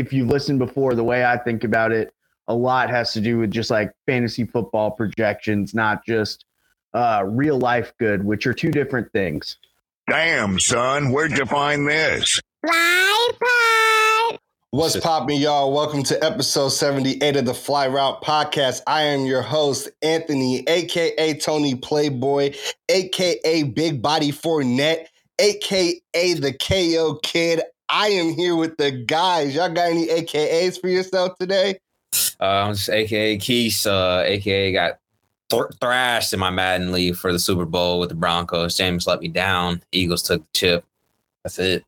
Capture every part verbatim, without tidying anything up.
if you listened before, the way I think about it, a lot has to do with just like fantasy football projections, not just uh, real life good, which are two different things. Damn, son, where'd you find this? Fly Pod. What's poppin', y'all? Welcome to episode seventy-eight of the Fly Route Podcast. I am your host, Anthony, a k a. Tony Playboy, a k a. Big Body Fournette, a k a the K O Kid. I am here with the guys. Y'all got any A K As for yourself today? Uh, I'm just A K A Keese, uh, A K A got th- thrashed in my Madden league for the Super Bowl with the Broncos. James let me down. Eagles took the chip. That's it.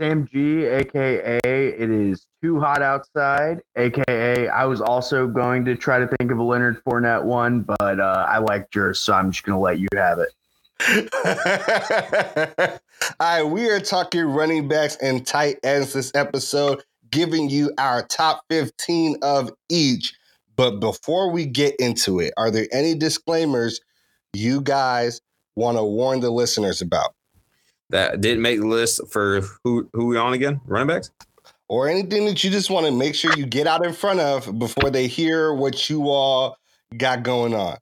Sam G, A K A it is too hot outside, A K A I was also going to try to think of a Leonard Fournette one, but uh, I like yours, so I'm just going to let you have it. All right, we are talking running backs and tight ends this episode, giving you our top fifteen of each. But before we get into it, are there any disclaimers you guys want to warn the listeners about? That didn't make the list for who who we on again, running backs? Or anything that you just want to make sure you get out in front of before they hear what you all got going on.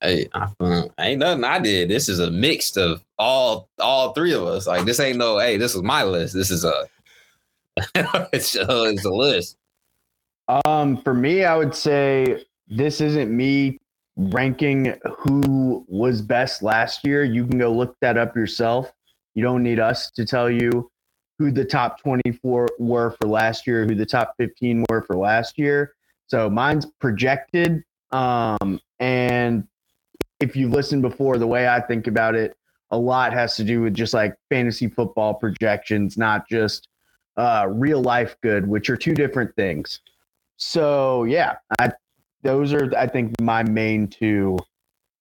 I, I, I ain't nothing I did. This is a mix of all all three of us. Like, this ain't no, hey, this is my list. This is a, it's, uh, it's a list. Um, for me, I would say this isn't me ranking who was best last year. You can go look that up yourself. You don't need us to tell you who the top twenty-four were for last year, who the top fifteen were for last year. So mine's projected. Um, and if you listened before, the way I think about it, a lot has to do with just like fantasy football projections, not just uh, real life good, which are two different things. So yeah, I, those are, I think, my main two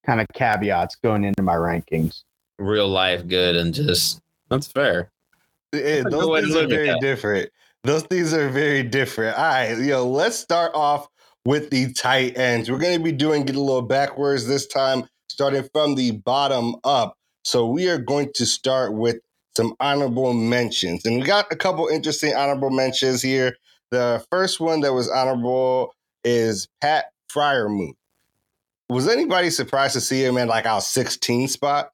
kind of caveats going into my rankings. Real life good and just, that's fair. Yeah, that's those things are very different. Those things are very different. All right, yo, let's start off with the tight ends. We're going to be doing it a little backwards this time, starting from the bottom up. So we are going to start with some honorable mentions. And we got a couple interesting honorable mentions here. The first one that was honorable is Pat Freiermuth. Was anybody surprised to see him in like our sixteen spot?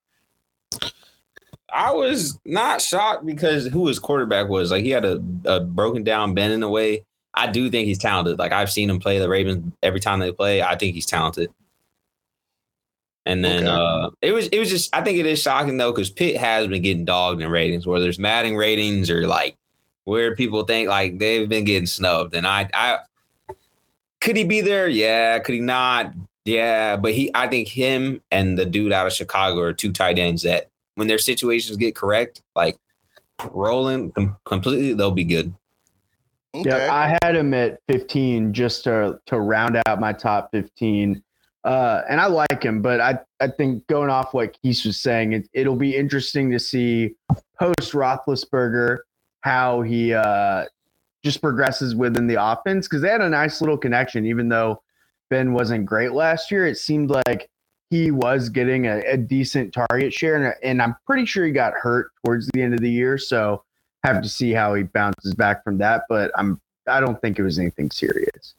I was not shocked because who his quarterback was. Like, he had a, a broken down bend in the way. I do think he's talented. Like, I've seen him play the Ravens every time they play. I think he's talented. And then okay. uh, it was it was just, I think it is shocking though, because Pitt has been getting dogged in ratings, whether it's Madden ratings or like where people think like they've been getting snubbed. And I, I could he be there? Yeah. Could he not? Yeah. But he, I think him and the dude out of Chicago are two tight ends that when their situations get correct, like rolling com- completely, they'll be good. Okay. Yeah, I had him at fifteen just to to round out my top fifteen. Uh, and I like him, but I, I think going off what Keith was saying, it, it'll be interesting to see post-Roethlisberger how he uh, just progresses within the offense, because they had a nice little connection. Even though Ben wasn't great last year, it seemed like he was getting a, a decent target share, and, and I'm pretty sure he got hurt towards the end of the year, so have to see how he bounces back from that, but I'm, I don't think it was anything serious.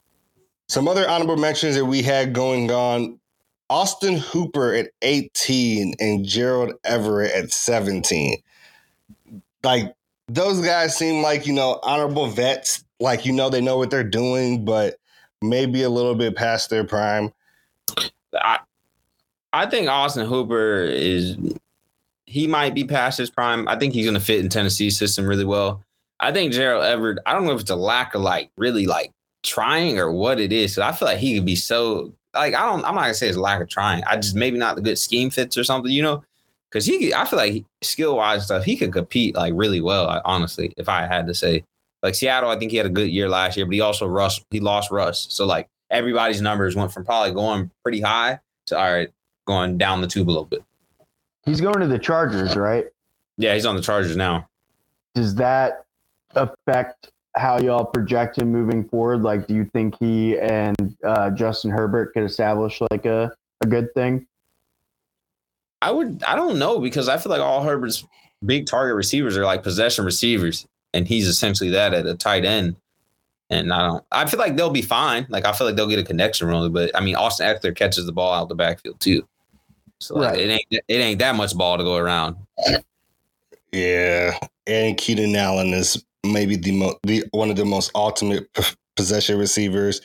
Some other honorable mentions that we had going on, Austin Hooper at eighteen and Gerald Everett at seventeen. Like, those guys seem like, you know, honorable vets. Like, you know, they know what they're doing, but maybe a little bit past their prime. I, I think Austin Hooper is... he might be past his prime. I think he's going to fit in Tennessee's system really well. I think Gerald Everett, I don't know if it's a lack of like really like trying or what it is. So I feel like he could be so like, I don't, I'm not gonna say it's lack of trying. I just, maybe not the good scheme fits or something, you know, cause he, I feel like skill wise stuff, he could compete like really well. Like, honestly, if I had to say, like, Seattle, I think he had a good year last year, but he also rushed, he lost Rust. So like everybody's numbers went from probably going pretty high to, all right, going down the tube a little bit. He's going to the Chargers, right? Yeah, he's on the Chargers now. Does that affect how y'all project him moving forward? Like, do you think he and uh, Justin Herbert could establish like a, a good thing? I would. I don't know, because I feel like all Herbert's big target receivers are like possession receivers. and he's essentially that at a tight end. And I don't. I feel like they'll be fine. Like I feel like they'll get a connection really. But I mean, Austin Eckler catches the ball out the backfield too. So like, right. it ain't it ain't that much ball to go around. Yeah, and Keenan Allen is maybe the, mo- the one of the most ultimate p- possession receivers,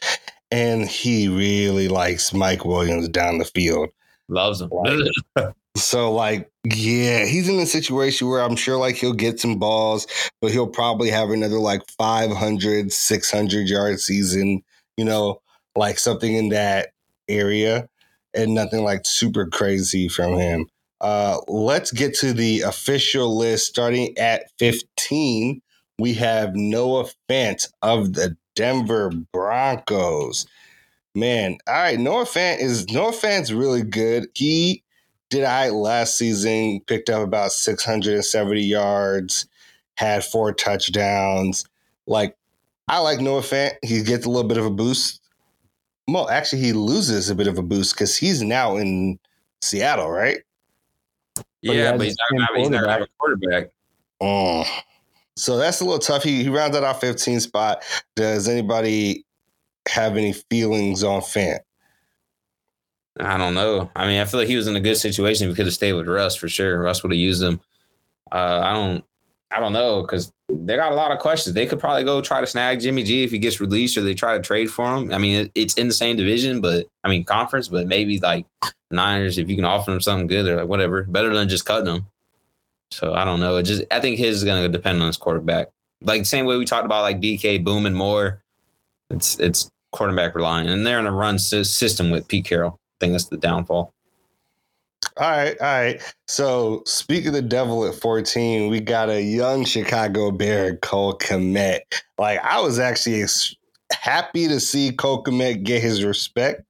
and he really likes Mike Williams down the field. Loves him. Like, so, like, yeah, he's in a situation where I'm sure, like, he'll get some balls, but he'll probably have another, like, five hundred, six hundred yard season, you know, like something in that area, and nothing, like, super crazy from him. Uh, let's get to the official list. Starting at fifteen, we have Noah Fant of the Denver Broncos. Man, all right, Noah Fant is Noah Fant's really good. He did all right last season, picked up about six hundred seventy yards, had four touchdowns. Like, I like Noah Fant. He gets a little bit of a boost. Well, actually, he loses a bit of a boost because he's now in Seattle, right? But yeah, he but he's not going to have a quarterback. Oh. So that's a little tough. He, he rounds out our fifteen spot. Does anybody have any feelings on Fant? I don't know. I mean, I feel like he was in a good situation. If he could have stayed with Russ for sure. Russ would have used him. Uh, I don't I don't know because they got a lot of questions. They could probably go try to snag Jimmy G if he gets released or they try to trade for him. I mean, it, it's in the same division, but I mean, conference, but maybe like Niners, if you can offer them something good, they're like, whatever, better than just cutting them. So I don't know. It just I think his is going to depend on his quarterback. Like the same way we talked about like D K, Boom, and Moore. It's it's quarterback reliant, and they're in a run system with Pete Carroll. I think that's the downfall. All right, all right. So speaking of the devil at fourteen, we got a young Chicago Bear, Cole Kmet. Like I was actually ex- happy to see Cole Kmet get his respect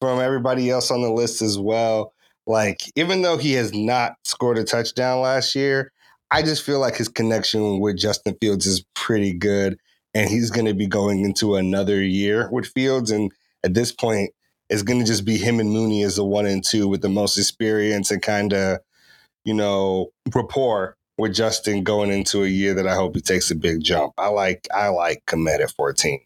from everybody else on the list as well. Like even though he has not scored a touchdown last year, I just feel like his connection with Justin Fields is pretty good. And he's going to be going into another year with Fields. And at this point, it's going to just be him and Mooney as the one and two with the most experience and kind of, you know, rapport with Justin going into a year that I hope he takes a big jump. I like I like Kmet at fourteen.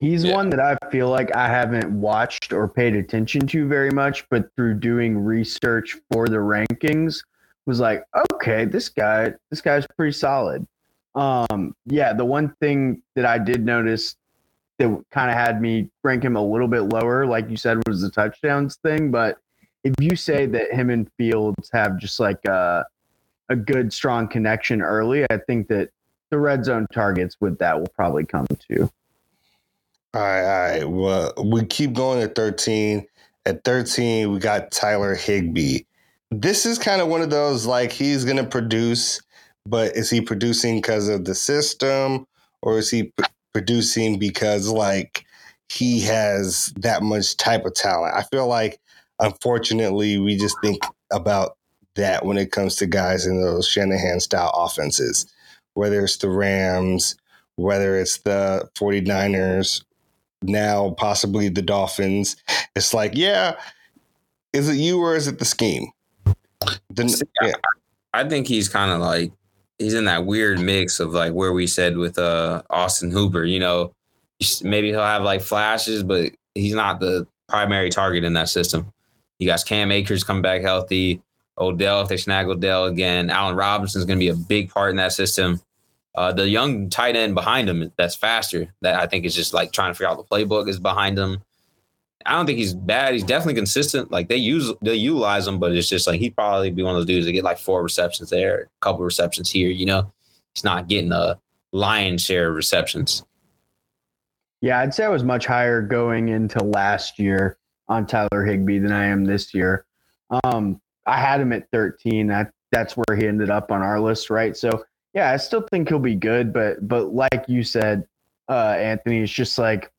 He's yeah. one that I feel like I haven't watched or paid attention to very much, but through doing research for the rankings was like, okay, this guy, this guy's pretty solid. Um, yeah, the one thing that I did notice that kind of had me rank him a little bit lower, like you said, was the touchdowns thing. But if you say that him and Fields have just like a, a good, strong connection early, I think that the red zone targets with that will probably come too. All right, all right. Well, we keep going at thirteen. At thirteen, we got Tyler Higbee. This is kind of one of those, like, he's going to produce – but is he producing because of the system, or is he p- producing because, like, he has that much type of talent? I feel like, unfortunately, we just think about that when it comes to guys in those Shanahan-style offenses, whether it's the Rams, whether it's the 49ers, now possibly the Dolphins. It's like, yeah, is it you or is it the scheme? The, yeah. I think he's kind of like, he's in that weird mix of like where we said with uh, Austin Hooper, you know, maybe he'll have like flashes, but he's not the primary target in that system. You got Cam Akers come back healthy. Odell, if they snag Odell again, Allen Robinson's going to be a big part in that system. Uh, the young tight end behind him that's faster, that I think is just like trying to figure out the playbook is behind him. I don't think he's bad. He's definitely consistent. Like they use, they utilize him, but it's just like he'd probably be one of those dudes that get like four receptions there, a couple receptions here. You know, he's not getting a lion's share of receptions. Yeah, I'd say I was much higher going into last year on Tyler Higbee than I am this year. Um, I had him at thirteen. That that's where he ended up on our list, right? So yeah, I still think he'll be good, but but like you said, uh, Anthony, it's just like.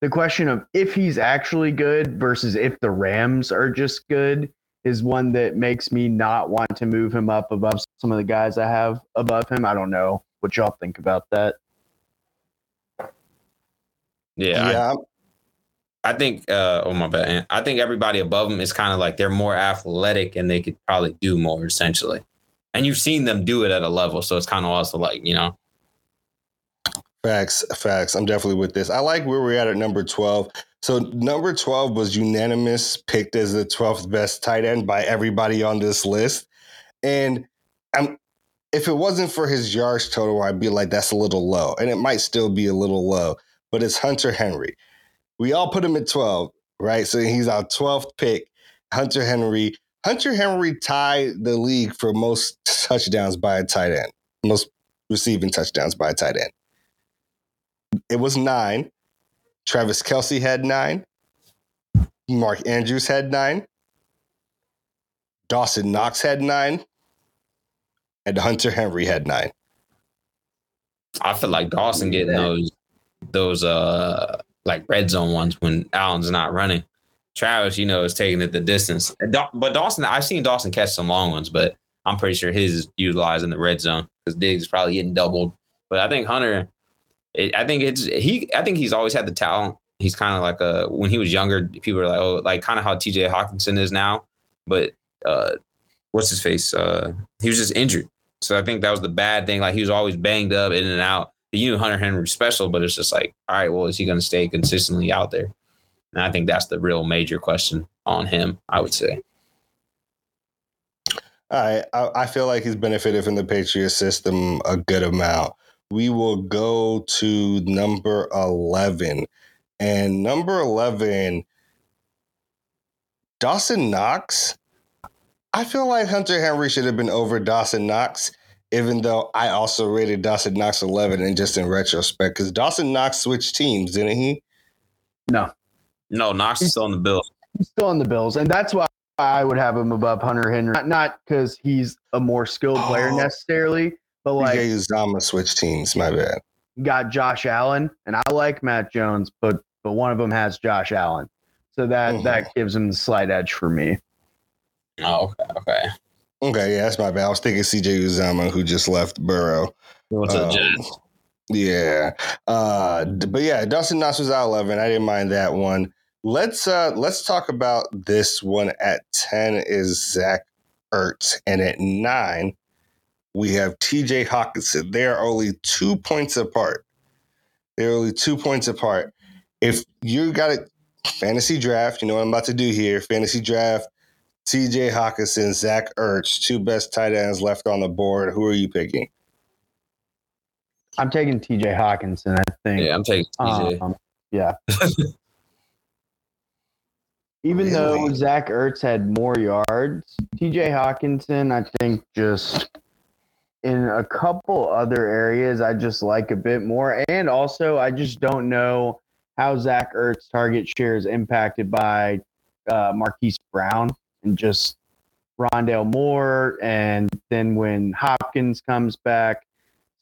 The question of if he's actually good versus if the Rams are just good is one that makes me not want to move him up above some of the guys I have above him. I don't know what y'all think about that. Yeah. yeah. I, I think, uh, oh my bad. I think everybody above him is kind of like they're more athletic and they could probably do more essentially. And you've seen them do it at a level. So it's kind of also like, you know, Facts, facts. I'm definitely with this. I like where we're at at number twelve. So number twelve was unanimous, picked as the twelfth best tight end by everybody on this list. And I'm, if it wasn't for his yards total, I'd be like, that's a little low. And it might still be a little low, but it's Hunter Henry. We all put him at twelve, right? So he's our twelfth pick, Hunter Henry. Hunter Henry tied the league for most touchdowns by a tight end, most receiving touchdowns by a tight end. It was nine. Travis Kelsey had nine. Mark Andrews had nine. Dawson Knox had nine. And Hunter Henry had nine. I feel like Dawson getting those, those uh, like red zone ones when Allen's not running. Travis, you know, is taking it the distance. But Dawson, I've seen Dawson catch some long ones, but I'm pretty sure his is utilized in the red zone because Diggs is probably getting doubled. But I think Hunter, it, I think it's he. I think he's always had the talent. He's kind of like a when he was younger, people were like, oh, like kind of how T J. Hockenson is now. But uh, what's his face? Uh, he was just injured, so I think that was the bad thing. Like he was always banged up, in and out. You know, Hunter Henry special, but it's just like, all right, well, is he going to stay consistently out there? And I think that's the real major question on him, I would say. All right. I, I feel like he's benefited from the Patriots system a good amount. We will go to number eleven. And number eleven, Dawson Knox. I feel like Hunter Henry should have been over Dawson Knox, even though I also rated Dawson Knox eleven and just in retrospect, because Dawson Knox switched teams, didn't he? No. No, Knox he's, is still on the Bills. He's still on the Bills, and that's why I would have him above Hunter Henry. Not because he's a more skilled oh. player necessarily, but like T J. Uzomah switched teams. My bad. Got Josh Allen, and I like Matt Jones, but but one of them has Josh Allen, so that mm-hmm. that gives him the slight edge for me. Oh, okay, okay, okay. Yeah, that's my bad. I was thinking C J. Uzomah, who just left Burrow. What's um, up, Jets? Yeah, uh, but yeah, Dawson Knox was out eleven. I didn't mind that one. Let's uh, let's talk about this one. At ten is Zach Ertz, and at nine we have T J. Hockenson. They are only two points apart. They're only two points apart. If you got a fantasy draft, you know what I'm about to do here. Fantasy draft, T J. Hockenson, Zach Ertz, two best tight ends left on the board. Who are you picking? I'm taking T J. Hockenson, I think. Yeah, I'm taking T J. Um, yeah. Even really? though Zach Ertz had more yards, T J. Hockenson, I think, just in a couple other areas, I just like a bit more. And also, I just don't know how Zach Ertz's target share is impacted by uh, Marquise Brown and just Rondale Moore. And then when Hopkins comes back.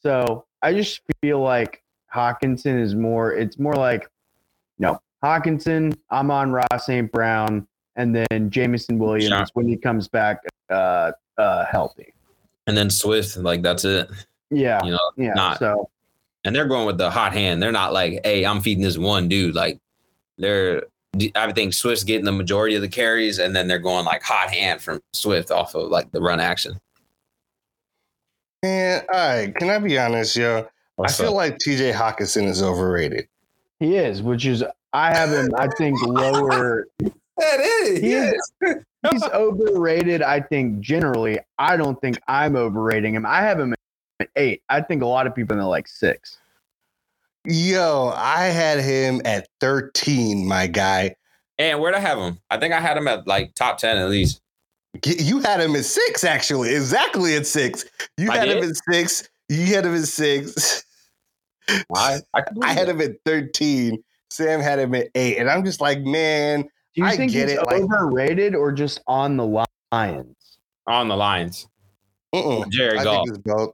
So I just feel like Hockenson is more, it's more like, no. Hockenson, Amon-Ra Saint Brown, and then Jamison Williams Shot. when he comes back uh, uh, healthy. And then Swift, like, that's it. Yeah. You know, yeah. Not, so. And they're going with the hot hand. They're not like, hey, I'm feeding this one dude. Like, they're, I think Swift's getting the majority of the carries, and then they're going, like, hot hand from Swift off of, like, the run action. Man, all right. Can I be honest, yo? What's I feel up? like T J. Hockenson is overrated. He is, which is I have him, I think, lower. That is. He is. He's overrated, I think, generally. I don't think I'm overrating him. I have him at eight. I think a lot of people are like six. Yo, I had him at thirteen, my guy. And where'd I have him? I think I had him at like top ten at least. You had him at six, actually. Exactly at six. You I had did? him at six. You had him at six. Why? I, I had him at thirteen. Sam had him at eight, and I'm just like, man, do you I think get he's it. overrated, like, or just on the Lions? On the Lions. Mm-mm. Jerry I Goff. Think it's both.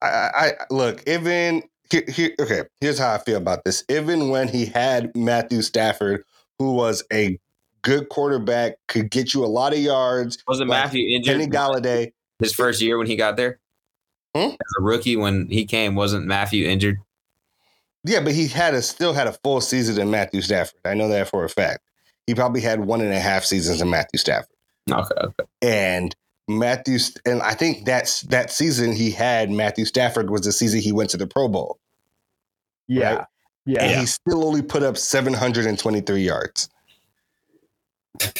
I, I, I look, even here, here, okay, here's how I feel about this. Even when he had Matthew Stafford, who was a good quarterback, could get you a lot of yards. Wasn't like Matthew injured? Kenny Galladay. His first year when he got there? Hmm? As a rookie when he came, wasn't Matthew injured? Yeah, but he had a still had a full season in Matthew Stafford. I know that for a fact. He probably had one and a half seasons in Matthew Stafford. Okay, okay. And Matthew, and I think that's that season he had Matthew Stafford was the season he went to the Pro Bowl. Yeah. Right? Yeah. And he still only put up seven hundred twenty-three yards.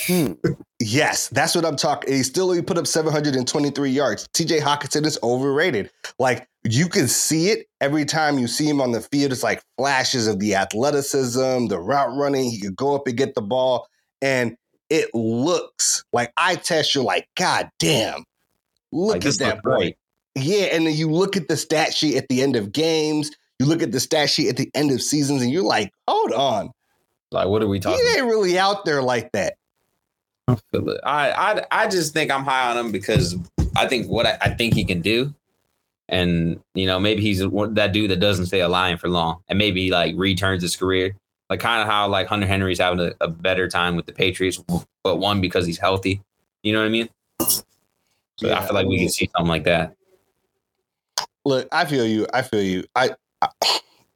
Hmm. Yes, that's what I'm talking. He still only put up seven hundred twenty-three yards. T J. Hockenson is overrated. Like, you can see it every time you see him on the field. It's like flashes of the athleticism, the route running. He could go up and get the ball. And it looks like eye test. You're like, God damn, look like, at that boy. Great. Yeah. And then you look at the stat sheet at the end of games. You look at the stat sheet at the end of seasons and you're like, hold on. Like, what are we talking about? He ain't about? really out there like that. I feel it. I, I, I just think I'm high on him because I think what I, I think he can do. And, you know, maybe he's that dude that doesn't stay a Lion for long and maybe like returns his career. Like kind of how like Hunter Henry's having a, a better time with the Patriots, but one because he's healthy. You know what I mean? So yeah, I feel like we can see something like that. Look, I feel you. I feel you. I, I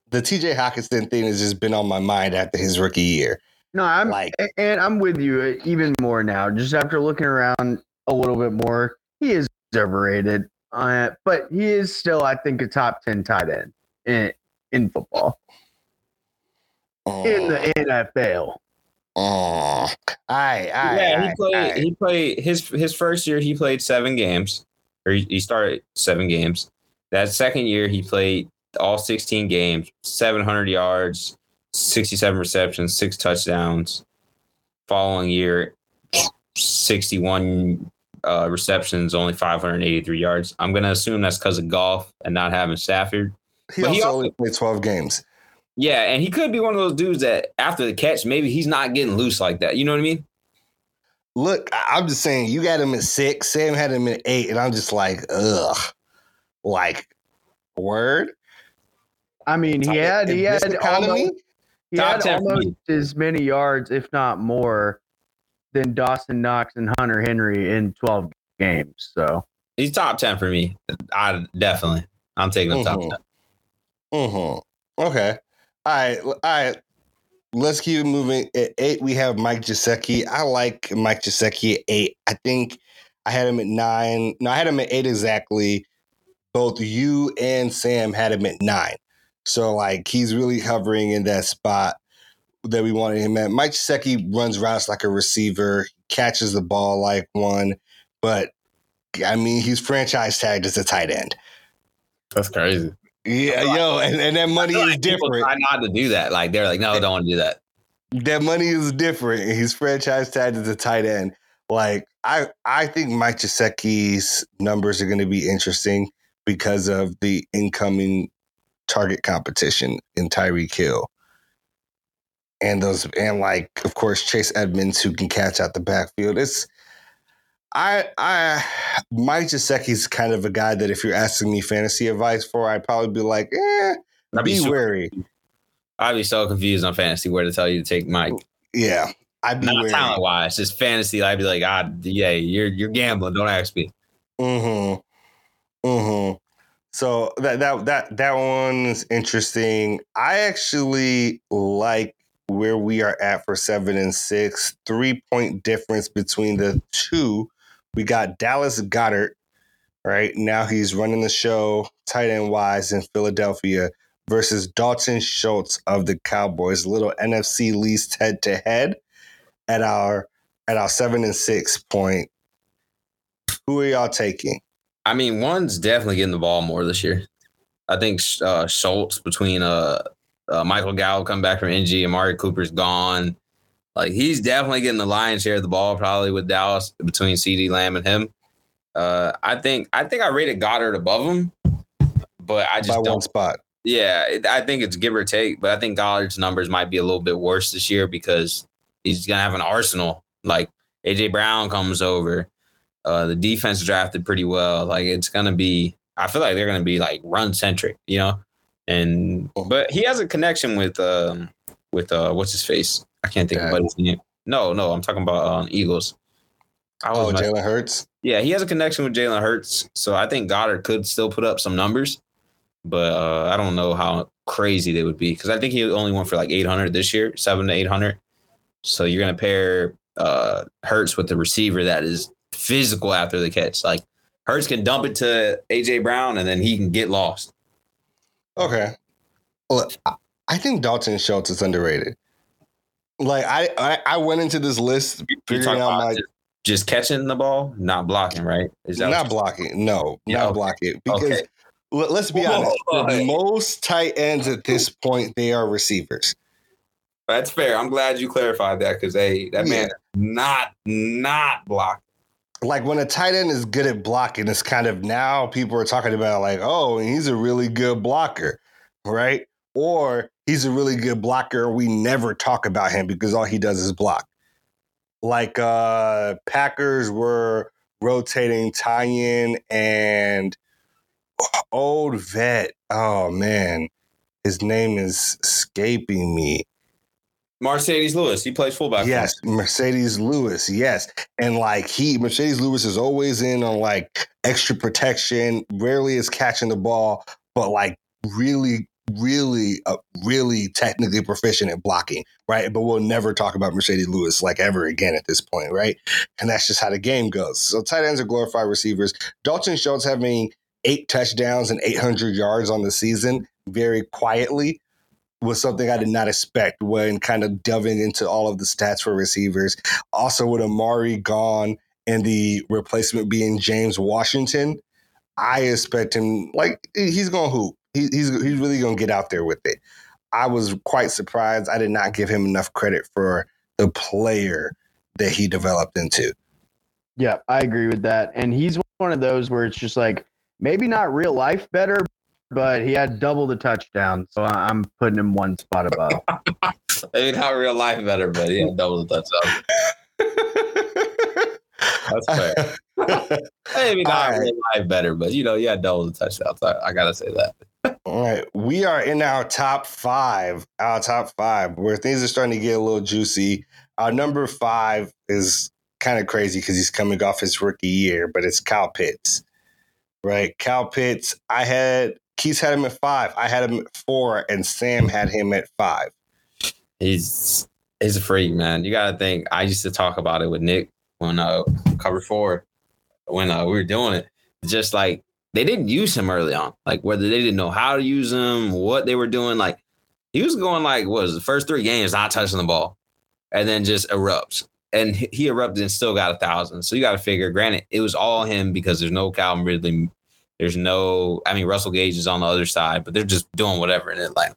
the T J. Hockenson thing has just been on my mind after his rookie year. No, I'm like, and I'm with you even more now. Just after looking around a little bit more, he is overrated, uh, but he is still, I think, a top ten tight end in, in football. In the N F L. Oh, all right, all right, yeah, he played. All right. He played his his first year. He played seven games, or he, he started seven games. That second year, he played all sixteen games, seven hundred yards, sixty-seven receptions, six touchdowns. Following year, sixty-one uh, receptions, only five hundred eighty-three yards. I'm gonna assume that's because of golf and not having Stafford. He also, he also only played twelve games. Yeah, and he could be one of those dudes that after the catch, maybe he's not getting loose like that. You know what I mean? Look, I'm just saying, you got him at six, Sam had him at eight, and I'm just like, ugh. Like, word? I mean, he had, he had, almost, he had almost as many yards, if not more, than Dawson Knox and Hunter Henry in twelve games. So he's top ten for me. I definitely. I'm taking him mm-hmm. top ten. Mm-hmm. Okay. All right, all right, let's keep moving. At eight, we have Mike Gesicki. I like Mike Gesicki at eight. I think I had him at nine. No, I had him at eight exactly. Both you and Sam had him at nine. So, like, he's really hovering in that spot that we wanted him at. Mike Gesicki runs routes like a receiver, catches the ball like one. But, I mean, he's franchise tagged as a tight end. That's crazy. Yeah, like, yo, and, and that money like is different. Try not to do that. Like, they're like, no, I don't want to do that. That money is different. And he's franchise tagged as a tight end. Like, I, I think Mike Gesicki's numbers are going to be interesting because of the incoming target competition in Tyreek Hill. And those, and like, of course, Chase Edmonds, who can catch out the backfield. It's, I, I, Mike Gesicki's kind of a guy that if you're asking me fantasy advice for, I'd probably be like, eh, I'd be, be so, wary. I'd be so confused on fantasy where to tell you to take Mike. Yeah, I'd be not wary. Talent wise, just fantasy. I'd be like, ah, yeah, you're you're gambling. Don't ask me. Mm-hmm. Mm-hmm. So that that that that one's interesting. I actually like where we are at for seven and six, three point difference between the two. We got Dallas Goedert, right? Now he's running the show tight end wise in Philadelphia versus Dalton Schultz of the Cowboys. Little N F C least head to head at our at our seven and six point. Who are y'all taking? I mean, one's definitely getting the ball more this year. I think uh, Schultz between uh, uh, Michael Gallup come back from N G and Amari Cooper's gone. Like, he's definitely getting the lion's share of the ball, probably with Dallas between CeeDee Lamb and him. Uh, I think I think I rated Goddard above him, but I just By don't. One spot. Yeah, it, I think it's give or take, but I think Goddard's numbers might be a little bit worse this year because he's gonna have an arsenal. Like, A J Brown comes over, uh, the defense drafted pretty well. Like, it's gonna be. I feel like they're gonna be like run centric, you know. And but he has a connection with um, with uh, what's his face. I can't think about his name. No, no, I'm talking about um, Eagles. I was oh, like, Jalen Hurts? Yeah, he has a connection with Jalen Hurts, so I think Goddard could still put up some numbers, but uh, I don't know how crazy they would be because I think he only went for like eight hundred this year, seven to eight hundred. So you're going to pair uh, Hurts with the receiver that is physical after the catch. Like, Hurts can dump it to A J Brown, and then he can get lost. Okay. Well, I think Dalton Schultz is underrated. Like, I, I, I went into this list figuring out my... Just catching the ball, not blocking, right? Is that not blocking. No, yeah, not okay. blocking. Because okay. l- let's be honest, oh, most tight ends at this point, they are receivers. That's fair. I'm glad you clarified that because hey, that yeah. man not not blocking. Like when a tight end is good at blocking, it's kind of now people are talking about like, oh, he's a really good blocker, right? Or he's a really good blocker. We never talk about him because all he does is block. Like uh, Packers were rotating Tyen and old vet. Oh, man. His name is escaping me. Mercedes Lewis. He plays fullback. Yes. Mercedes Lewis. Yes. And like he, Mercedes Lewis is always in on like extra protection. Rarely is catching the ball, but like really, really, uh, really technically proficient at blocking, right? But we'll never talk about Mercedes Lewis like ever again at this point, right? And that's just how the game goes. So tight ends are glorified receivers. Dalton Schultz having eight touchdowns and eight hundred yards on the season very quietly was something I did not expect when kind of delving into all of the stats for receivers. Also with Amari gone and the replacement being James Washington, I expect him, like, he's going to hoop. He, he's he's really going to get out there with it. I was quite surprised. I did not give him enough credit for the player that he developed into. Yeah, I agree with that. And he's one of those where it's just like, maybe not real life better, but he had double the touchdown. So I'm putting him one spot above. I mean, not real life better, but he had double the touchdown. That's fair. Maybe not right. real life better, but, you know, you had double the touchdowns. I, I got to say that. All right, we are in our top five, our top five, where things are starting to get a little juicy. Our number five is kind of crazy because he's coming off his rookie year, but it's Kyle Pitts, right? Kyle Pitts, I had, Keith had him at five. I had him at four, and Sam had him at five. He's, he's a freak, man. You got to think, I used to talk about it with Nick when uh, Cover Four, when uh, we were doing it, just like, they didn't use him early on, like whether they didn't know how to use him, what they were doing. Like he was going like, what was the first three games not touching the ball and then just erupts. And he erupted and still got a thousand. So you got to figure, granted, it was all him because there's no Calvin Ridley. There's no, I mean, Russell Gage is on the other side, but they're just doing whatever in Atlanta.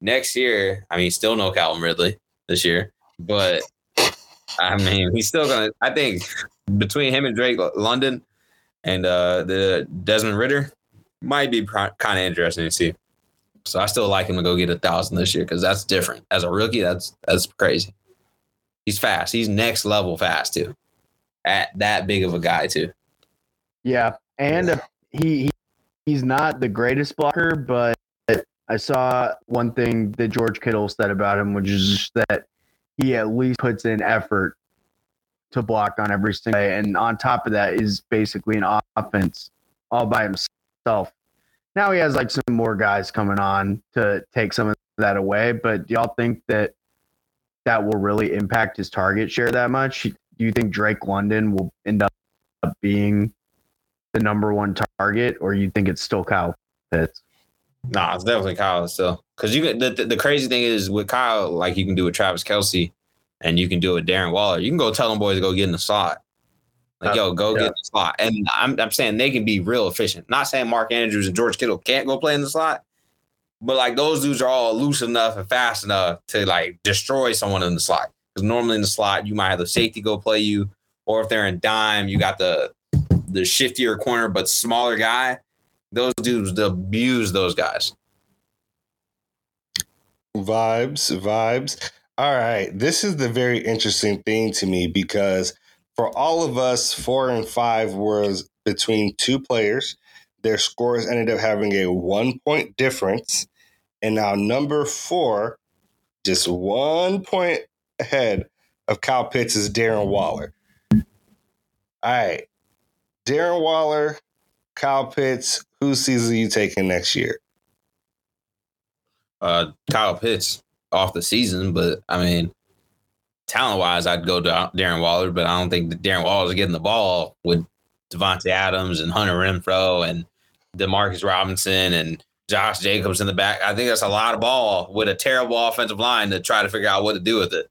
Next year, I mean, still no Calvin Ridley this year, but I mean, he's still going to, I think between him and Drake London, and uh, the Desmond Ritter might be pr- kind of interesting to see. So I still like him to go get a thousand this year because that's different. As a rookie, that's that's crazy. He's fast. He's next level fast too. At that big of a guy too. Yeah, and uh, he, he he's not the greatest blocker, but I saw one thing that George Kittle said about him, which is that he at least puts in effort to block on every single day. And on top of that is basically an offense all by himself. Now he has like some more guys coming on to take some of that away, but do y'all think that that will really impact his target share that much? Do you think Drake London will end up being the number one target, or you think it's still Kyle Pitts? Nah, it's definitely Kyle still. Cause you can, the, the, the crazy thing is with Kyle, like you can do with Travis Kelsey, and you can do it with Darren Waller. You can go tell them boys to go get in the slot. Like, yo, go yeah. get in the slot. And I'm I'm saying they can be real efficient. Not saying Mark Andrews and George Kittle can't go play in the slot, but, like, those dudes are all loose enough and fast enough to, like, destroy someone in the slot. Because normally in the slot, you might have the safety go play you, or if they're in dime, you got the, the shiftier corner but smaller guy. Those dudes abuse those guys. Vibes, vibes. All right, this is the very interesting thing to me because for all of us, four and five was between two players. Their scores ended up having a one-point difference. And now number four, just one point ahead of Kyle Pitts, is Darren Waller. All right, Darren Waller, Kyle Pitts, whose season are you taking next year? Uh, Kyle Pitts. Off the season, but I mean, talent wise, I'd go to Darren Waller, but I don't think that Darren Waller's getting the ball with Devontae Adams and Hunter Renfro and DeMarcus Robinson and Josh Jacobs in the back. I think that's a lot of ball with a terrible offensive line to try to figure out what to do with it.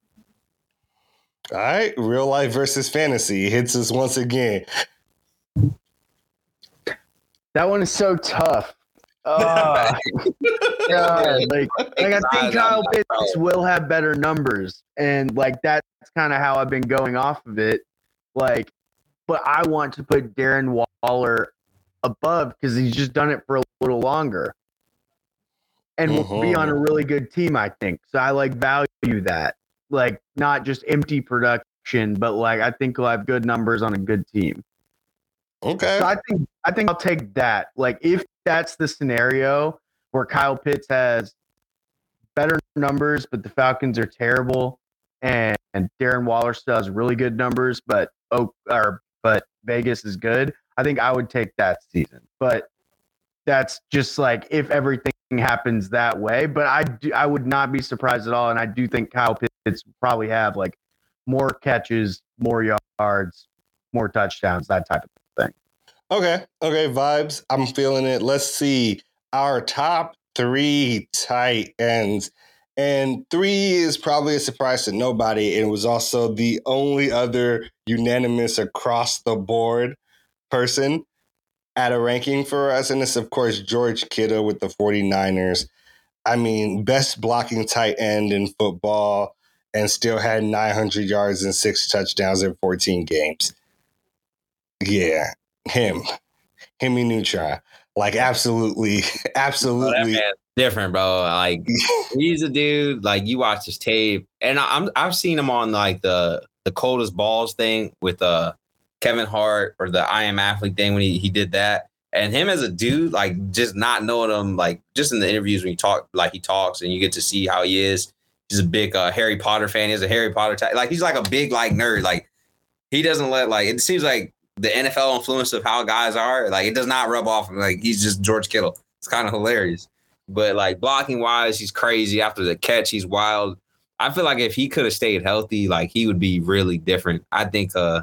All right, real life versus fantasy hits us once again. That one is so tough. Uh, God, like, like I think Kyle Pitts will have better numbers, and like that's kind of how I've been going off of it. Like, but I want to put Darren Waller above because he's just done it for a little longer, and mm-hmm. we'll be on a really good team, I think. So I like value that, like not just empty production, but like I think he'll have good numbers on a good team. Okay, so I think I think I'll take that. Like if that's the scenario where Kyle Pitts has better numbers, but the Falcons are terrible, and, and Darren Waller still has really good numbers, but oh, or but Vegas is good. I think I would take that season, but that's just like if everything happens that way. But I do, I would not be surprised at all, and I do think Kyle Pitts probably have like more catches, more yards, more touchdowns, that type of thing. Okay, okay, vibes. I'm feeling it. Let's see our top three tight ends. And three is probably a surprise to nobody. It was also the only other unanimous across the board person at a ranking for us. And it's, of course, George Kittle with the forty-niners. I mean, best blocking tight end in football and still had nine hundred yards and six touchdowns in fourteen games. Yeah. Him, Hemi Nutra, like absolutely, absolutely oh, that different, bro. Like he's a dude. Like you watch his tape, and I, I'm I've seen him on like the the coldest balls thing with uh Kevin Hart or the I Am Athlete thing when he he did that. And him as a dude, like just not knowing him, like just in the interviews when you talk, like he talks, and you get to see how he is. He's a big uh, Harry Potter fan. He's a Harry Potter type. Like he's like a big like nerd. Like he doesn't let like it seems like. The N F L influence of how guys are, like it does not rub off. Like he's just George Kittle. It's kind of hilarious, but like blocking wise, he's crazy. After the catch, he's wild. I feel like if he could have stayed healthy, like he would be really different. I think uh,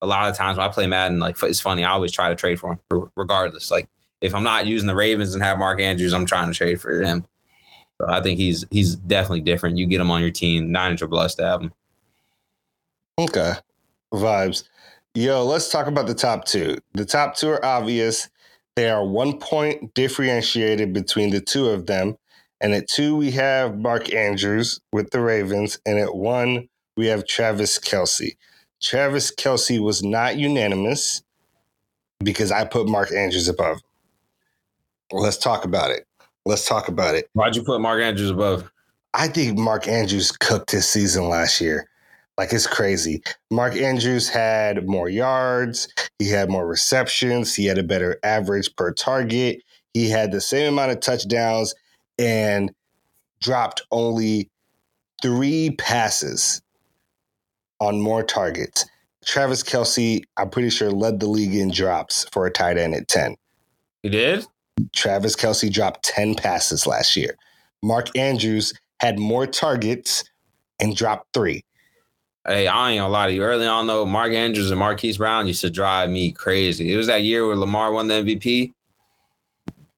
a lot of times when I play Madden, like it's funny. I always try to trade for him regardless. Like if I'm not using the Ravens and have Mark Andrews, I'm trying to trade for him. So I think he's he's definitely different. You get him on your team. Niners are blessed to have him. Okay, vibes. Yo, let's talk about the top two. The top two are obvious. They are one point differentiated between the two of them. And at two, we have Mark Andrews with the Ravens. And at one, we have Travis Kelsey. Travis Kelsey was not unanimous because I put Mark Andrews above. Let's talk about it. Let's talk about it. Why'd you put Mark Andrews above? I think Mark Andrews cooked his season last year. Like, it's crazy. Mark Andrews had more yards. He had more receptions. He had a better average per target. He had the same amount of touchdowns and dropped only three passes on more targets. Travis Kelsey, I'm pretty sure, led the league in drops for a tight end at ten. He did? Travis Kelsey dropped ten passes last year. Mark Andrews had more targets and dropped three. Hey, I ain't gonna lie to you. Early on, though, Mark Andrews and Marquise Brown used to drive me crazy. It was that year where Lamar won the M V P.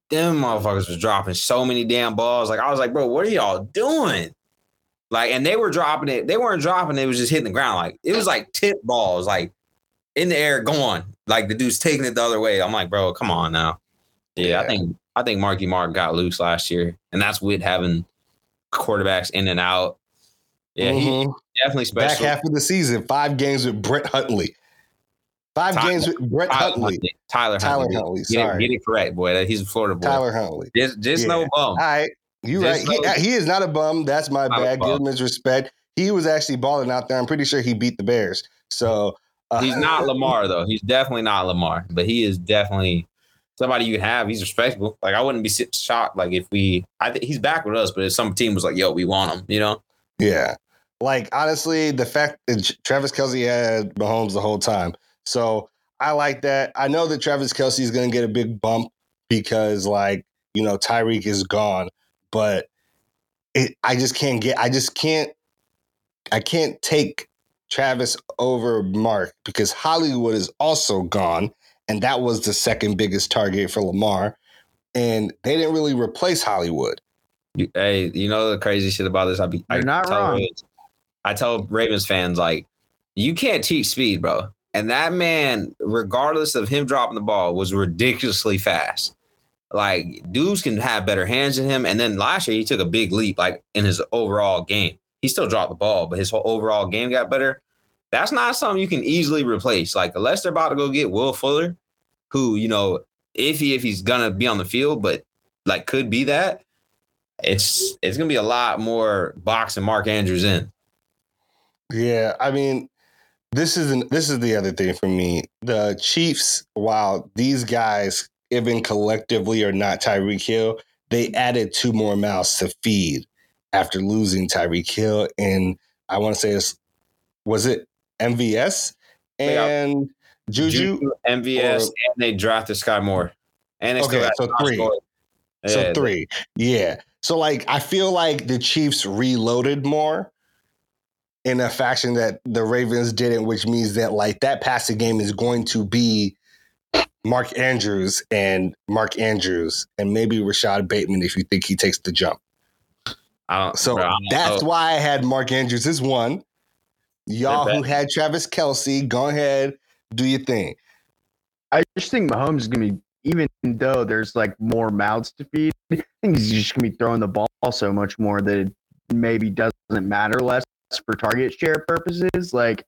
Them motherfuckers was dropping so many damn balls. Like, I was like, bro, what are y'all doing? Like, and they were dropping it. They weren't dropping it. It was just hitting the ground. Like, it was like tip balls, like in the air going. Like, the dude's taking it the other way. I'm like, bro, come on now. Yeah, yeah. I think I think Marky Mark got loose last year. And that's with having quarterbacks in and out. Yeah, he mm-hmm. definitely special. Back half of the season, five games with Brett Hundley. Five Tyler, games with Brett Tyler Huntley. Huntley. Tyler, Tyler Huntley. Huntley get, sorry. It, get it correct, boy. He's a Florida boy. Tyler Huntley. There's, there's yeah. no bum. All right. You right. No, he, he is not a bum. That's my bad. Give him his respect. He was actually balling out there. I'm pretty sure he beat the Bears. So uh, he's not Lamar, though. He's definitely not Lamar, but he is definitely somebody you have. He's respectable. Like, I wouldn't be shocked. Like, if we, I think he's back with us, but if some team was like, yo, we want him, you know? Yeah. Like, honestly, the fact that Travis Kelsey had Mahomes the whole time. So I like that. I know that Travis Kelsey is going to get a big bump because, like, you know, Tyreek is gone. But it, I just can't get, I just can't, I can't take Travis over Mark because Hollywood is also gone. And that was the second biggest target for Lamar. and they didn't really replace Hollywood. You, hey, you know the crazy shit about this? I be You're I not tell wrong. Ravens, I tell Ravens fans, like, you can't teach speed, bro. And that man, regardless of him dropping the ball, was ridiculously fast. Like, dudes can have better hands than him. And then last year, he took a big leap, like, in his overall game. He still dropped the ball, but his whole overall game got better. That's not something you can easily replace. Like, unless they're about to go get Will Fuller, who, you know, if he, if he's going to be on the field, but, like, could be that, it's it's going to be a lot more boxing Mark Andrews in. Yeah, I mean, this is an, this is the other thing for me. The Chiefs, while these guys, even collectively or not Tyreek Hill, they added two more mouths to feed after losing Tyreek Hill. And I want to say it's, was it M V S and Juju? Juju M V S, or, and they drafted Sky Moore. And they okay, still so three. Yeah, so three. Yeah. So, like, I feel like the Chiefs reloaded more in a faction that the Ravens didn't, which means that, like, that passing game is going to be Mark Andrews and Mark Andrews and maybe Rashad Bateman if you think he takes the jump. I don't, so bro, I don't that's know. Why I had Mark Andrews as one. Y'all who had Travis Kelsey, go ahead, do your thing. I just think Mahomes is going to be, even though there's, like, more mouths to feed, I think he's just going to be throwing the ball so much more that it maybe doesn't matter less for target share purposes. Like,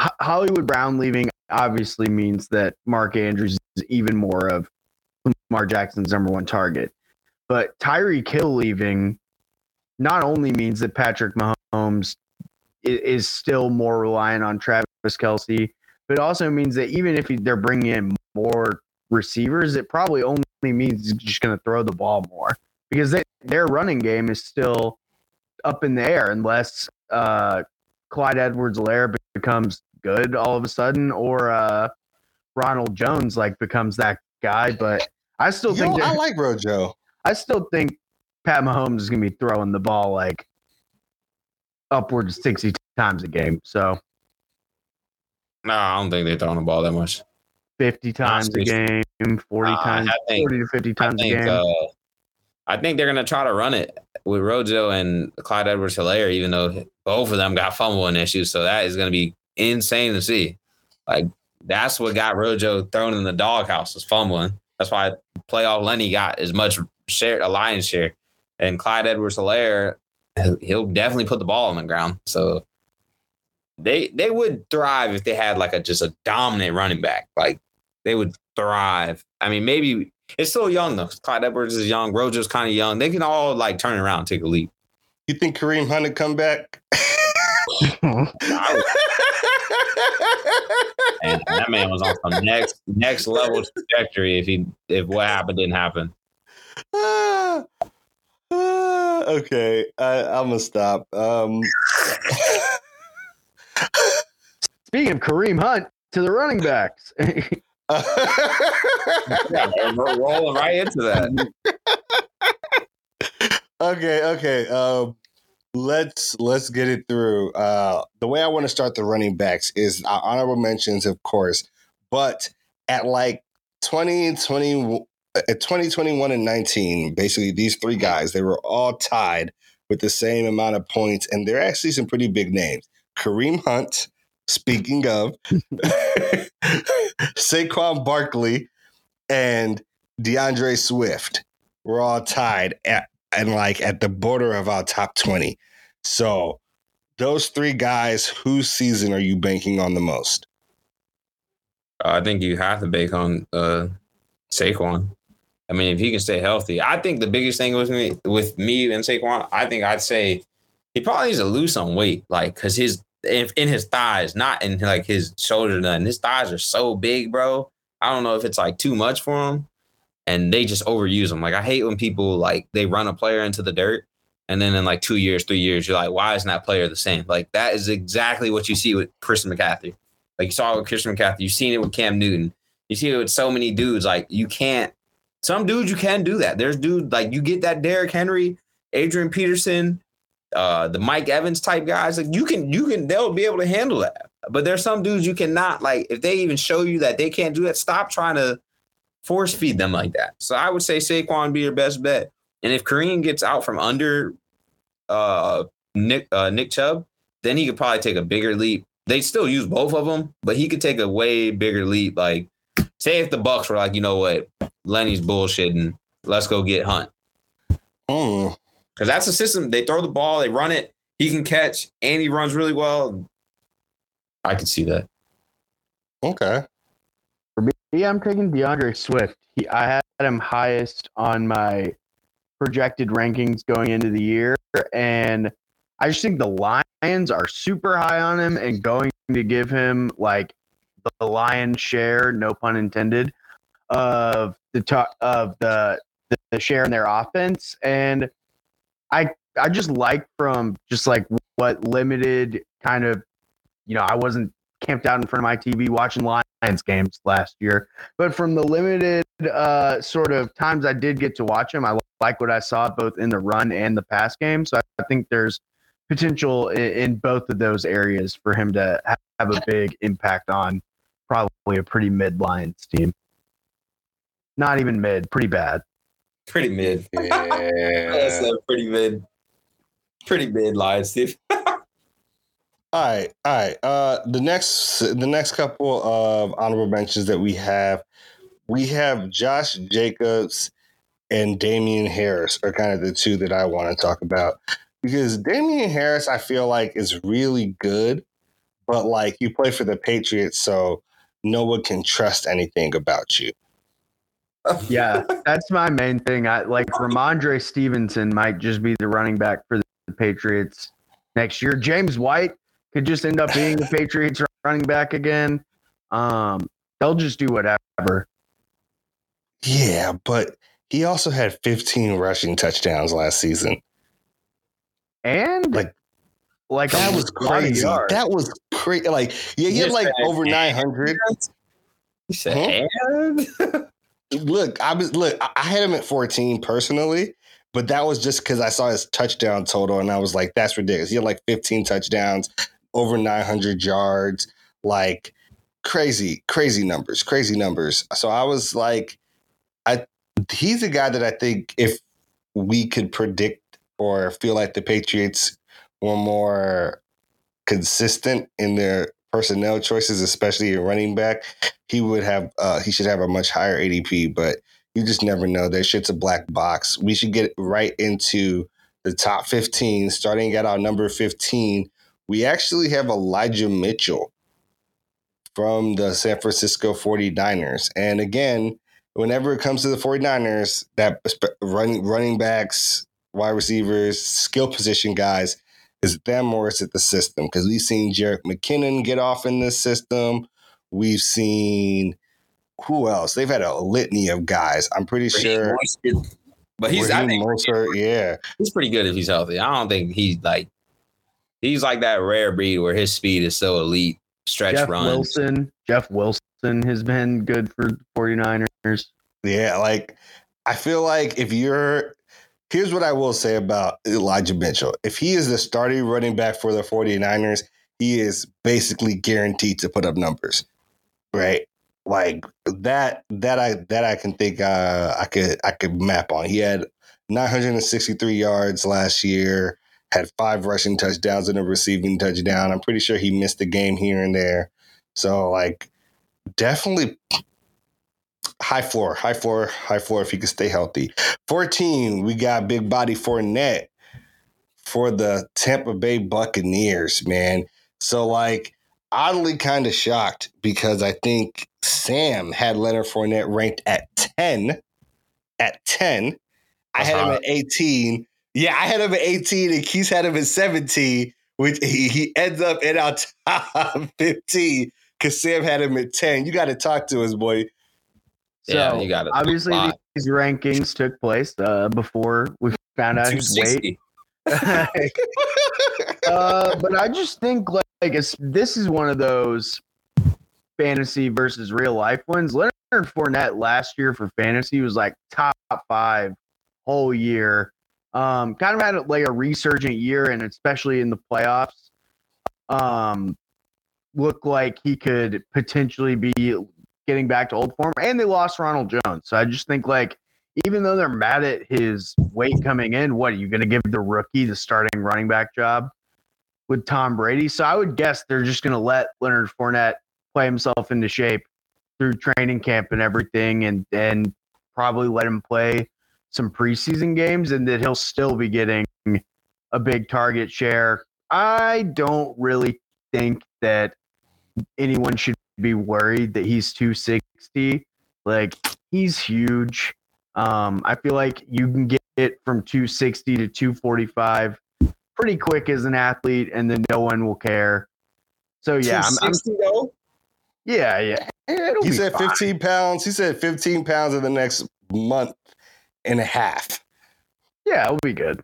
H- Hollywood Brown leaving obviously means that Mark Andrews is even more of Lamar Jackson's number one target. But Tyreek Hill leaving not only means that Patrick Mahomes is, is still more reliant on Travis Kelsey, but also means that even if he, they're bringing in more receivers, it probably only means he's just going to throw the ball more because they, their running game is still up in the air unless uh, Clyde Edwards-Helaire becomes good all of a sudden, or uh, Ronald Jones like becomes that guy. But I still think Yo, I like Rojo. I still think Pat Mahomes is going to be throwing the ball like upwards sixty times a game. So, no, I don't think they're throwing the ball that much. fifty times a game, forty uh, times, think, forty to fifty times think, a game. Uh, I think they're going to try to run it with Rojo and Clyde Edwards-Helaire, even though both of them got fumbling issues. So that is going to be insane to see. Like, that's what got Rojo thrown in the doghouse, was fumbling. That's why playoff Lenny got as much share, a lion's share. And Clyde Edwards-Helaire, he'll definitely put the ball on the ground. So they they would thrive if they had like a just a dominant running back. Like, they would thrive. I mean, maybe it's still young though. Clyde Edwards is young. Rojo's kind of young. They can all like turn around and take a leap. You think Kareem Hunt would come back? Man, that man was on some next next level trajectory if he if what happened didn't happen. Uh, uh, okay, I, I'm gonna stop. Um, Speaking of Kareem Hunt, to the running backs. uh, yeah, we're rolling right into that. okay, okay. Um, Let's let's get it through. Uh, the way I want to start the running backs is our honorable mentions, of course, but at like twenty, twenty, twenty, twenty-one, and nineteen, basically these three guys, they were all tied with the same amount of points, and they're actually some pretty big names. Kareem Hunt, speaking of, Saquon Barkley, and DeAndre Swift were all tied at and like at the border of our top twenty. So those three guys, whose season are you banking on the most? I think you have to bank on uh, Saquon. I mean, if he can stay healthy. I think the biggest thing with me with me and Saquon, I think I'd say he probably needs to lose some weight, like, because his if, in his thighs, not in like his shoulder, nothing. His thighs are so big, bro. I don't know if it's like too much for him. And they just overuse them. Like, I hate when people, like, they run a player into the dirt. And then in, like, two years, three years, you're like, why isn't that player the same? Like, that is exactly what you see with Christian McCaffrey. Like, you saw it with Christian McCaffrey. You've seen it with Cam Newton. You see it with so many dudes. Like, you can't – some dudes, you can do that. There's dudes, like, you get that Derrick Henry, Adrian Peterson, uh, the Mike Evans type guys. Like, you can – you can, they'll be able to handle that. But there's some dudes you cannot, like, if they even show you that they can't do that, stop trying to – force feed them like that. So I would say Saquon be your best bet. And if Kareem gets out from under uh, Nick uh, Nick Chubb, then he could probably take a bigger leap. They still use both of them, but he could take a way bigger leap. Like, say if the Bucks were like, you know what, Lenny's bullshitting, let's go get Hunt. Oh, because that's the system. They throw the ball, they run it. He can catch, and he runs really well. I could see that. Okay. For me, I'm taking DeAndre Swift. He, I had him highest on my projected rankings going into the year, and I just think the Lions are super high on him and going to give him like the lion's share, no pun intended, of the to- of the, the the share in their offense. And I I just like from just like what limited kind of, you know, I wasn't camped out in front of my T V watching Lions games last year, but from the limited uh, sort of times I did get to watch him, I like what I saw both in the run and the pass game. So I, I think there's potential in, in both of those areas for him to have, have a big impact on probably a pretty mid Lions team. Not even mid, pretty bad. Pretty mid. Yeah. That's a pretty mid. Pretty mid Lions team. All right, all right. Uh, the next, the next couple of honorable mentions that we have, we have Josh Jacobs and Damian Harris are kind of the two that I want to talk about, because Damian Harris I feel like is really good, but like you play for the Patriots, so no one can trust anything about you. Yeah, that's my main thing. I like Ramondre Stevenson might just be the running back for the Patriots next year. James White could just end up being the Patriots running back again. Um, they'll just do whatever. Yeah, but he also had fifteen rushing touchdowns last season. And like, like that was crazy. Yards. That was crazy. Like, yeah, he had like over nine hundred. You said, huh? Look, I was look. I had him at fourteen personally. But that was just because I saw his touchdown total, and I was like, that's ridiculous. He had like fifteen touchdowns, over nine hundred yards, like crazy, crazy numbers, crazy numbers. So I was like, I he's a guy that I think if we could predict or feel like the Patriots were more consistent in their personnel choices, especially in running back, he would have uh, he should have a much higher A D P, but you just never know. That shit's a black box. We should get right into the top fifteen, starting at our number fifteen. We actually have Elijah Mitchell from the San Francisco 49ers. And again, whenever it comes to the 49ers, that running, running backs, wide receivers, skill position guys, is it them or is it the system? Because we've seen Jerick McKinnon get off in this system. We've seen... Who else? They've had a litany of guys. I'm pretty Raheem sure. Mostert. But he's Raheem I think Mostert, yeah. He's pretty good if he's healthy. I don't think he's like he's like that rare breed where his speed is so elite. Stretch Jeff runs. Wilson. Jeff Wilson has been good for the 49ers. Yeah, like I feel like if you're here's what I will say about Elijah Mitchell. If he is the starting running back for the 49ers, he is basically guaranteed to put up numbers. Right? Like that, that I that I can think uh, I could I could map on. He had nine hundred sixty-three yards last year, had five rushing touchdowns and a receiving touchdown. I'm pretty sure he missed a game here and there. So like, definitely high floor, high floor, high floor if he can stay healthy. fourteen, we got Big Body Fournette for the Tampa Bay Buccaneers, man. So like, oddly kind of shocked because I think Sam had Leonard Fournette ranked at ten. At ten. That's I had hot. him at eighteen. Yeah, I had him at eighteen and Keith had him at seventeen, which he, he ends up in our top fifteen because Sam had him at ten. You got to talk to us, boy. Yeah, so you got it. Obviously, these rankings took place uh, before we found out his weight. uh, but I just think, like, like this is one of those fantasy versus real life ones. Leonard Fournette last year for fantasy was like top five whole year. Um, kind of had like a resurgent year, and especially in the playoffs, um, looked like he could potentially be getting back to old form, and they lost Ronald Jones. So I just think, like, even though they're mad at his weight coming in, what, are you going to give the rookie the starting running back job with Tom Brady? So I would guess they're just going to let Leonard Fournette play himself into shape through training camp and everything, and and probably let him play some preseason games, and that he'll still be getting a big target share. I don't really think that anyone should be worried that he's two sixty. Like, he's huge. Um, I feel like you can get it from two sixty to two forty-five pretty quick as an athlete, and then no one will care. So yeah, two sixty I'm, I'm though? Yeah, yeah. It'll he said fine. fifteen pounds. He said fifteen pounds in the next month and a half. Yeah, it'll be good.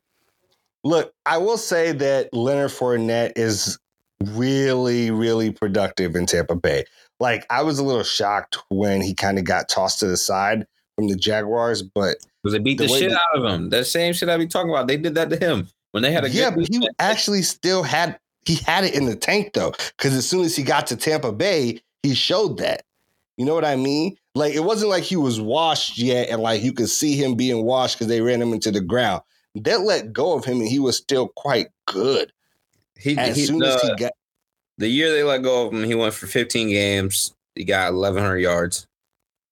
Look, I will say that Leonard Fournette is really, really productive in Tampa Bay. Like, I was a little shocked when he kind of got tossed to the side from the Jaguars, but because they beat the, the shit they, out of him. That same shit I be talking about, they did that to him when they had a yeah. Good but he actually still had he had it in the tank though, because as soon as he got to Tampa Bay, he showed that. You know what I mean? Like, it wasn't like he was washed yet, and like you could see him being washed because they ran him into the ground. They let go of him, and he was still quite good. He, as he, soon the, as he got the year they let go of him, he went for fifteen games. He got eleven hundred yards,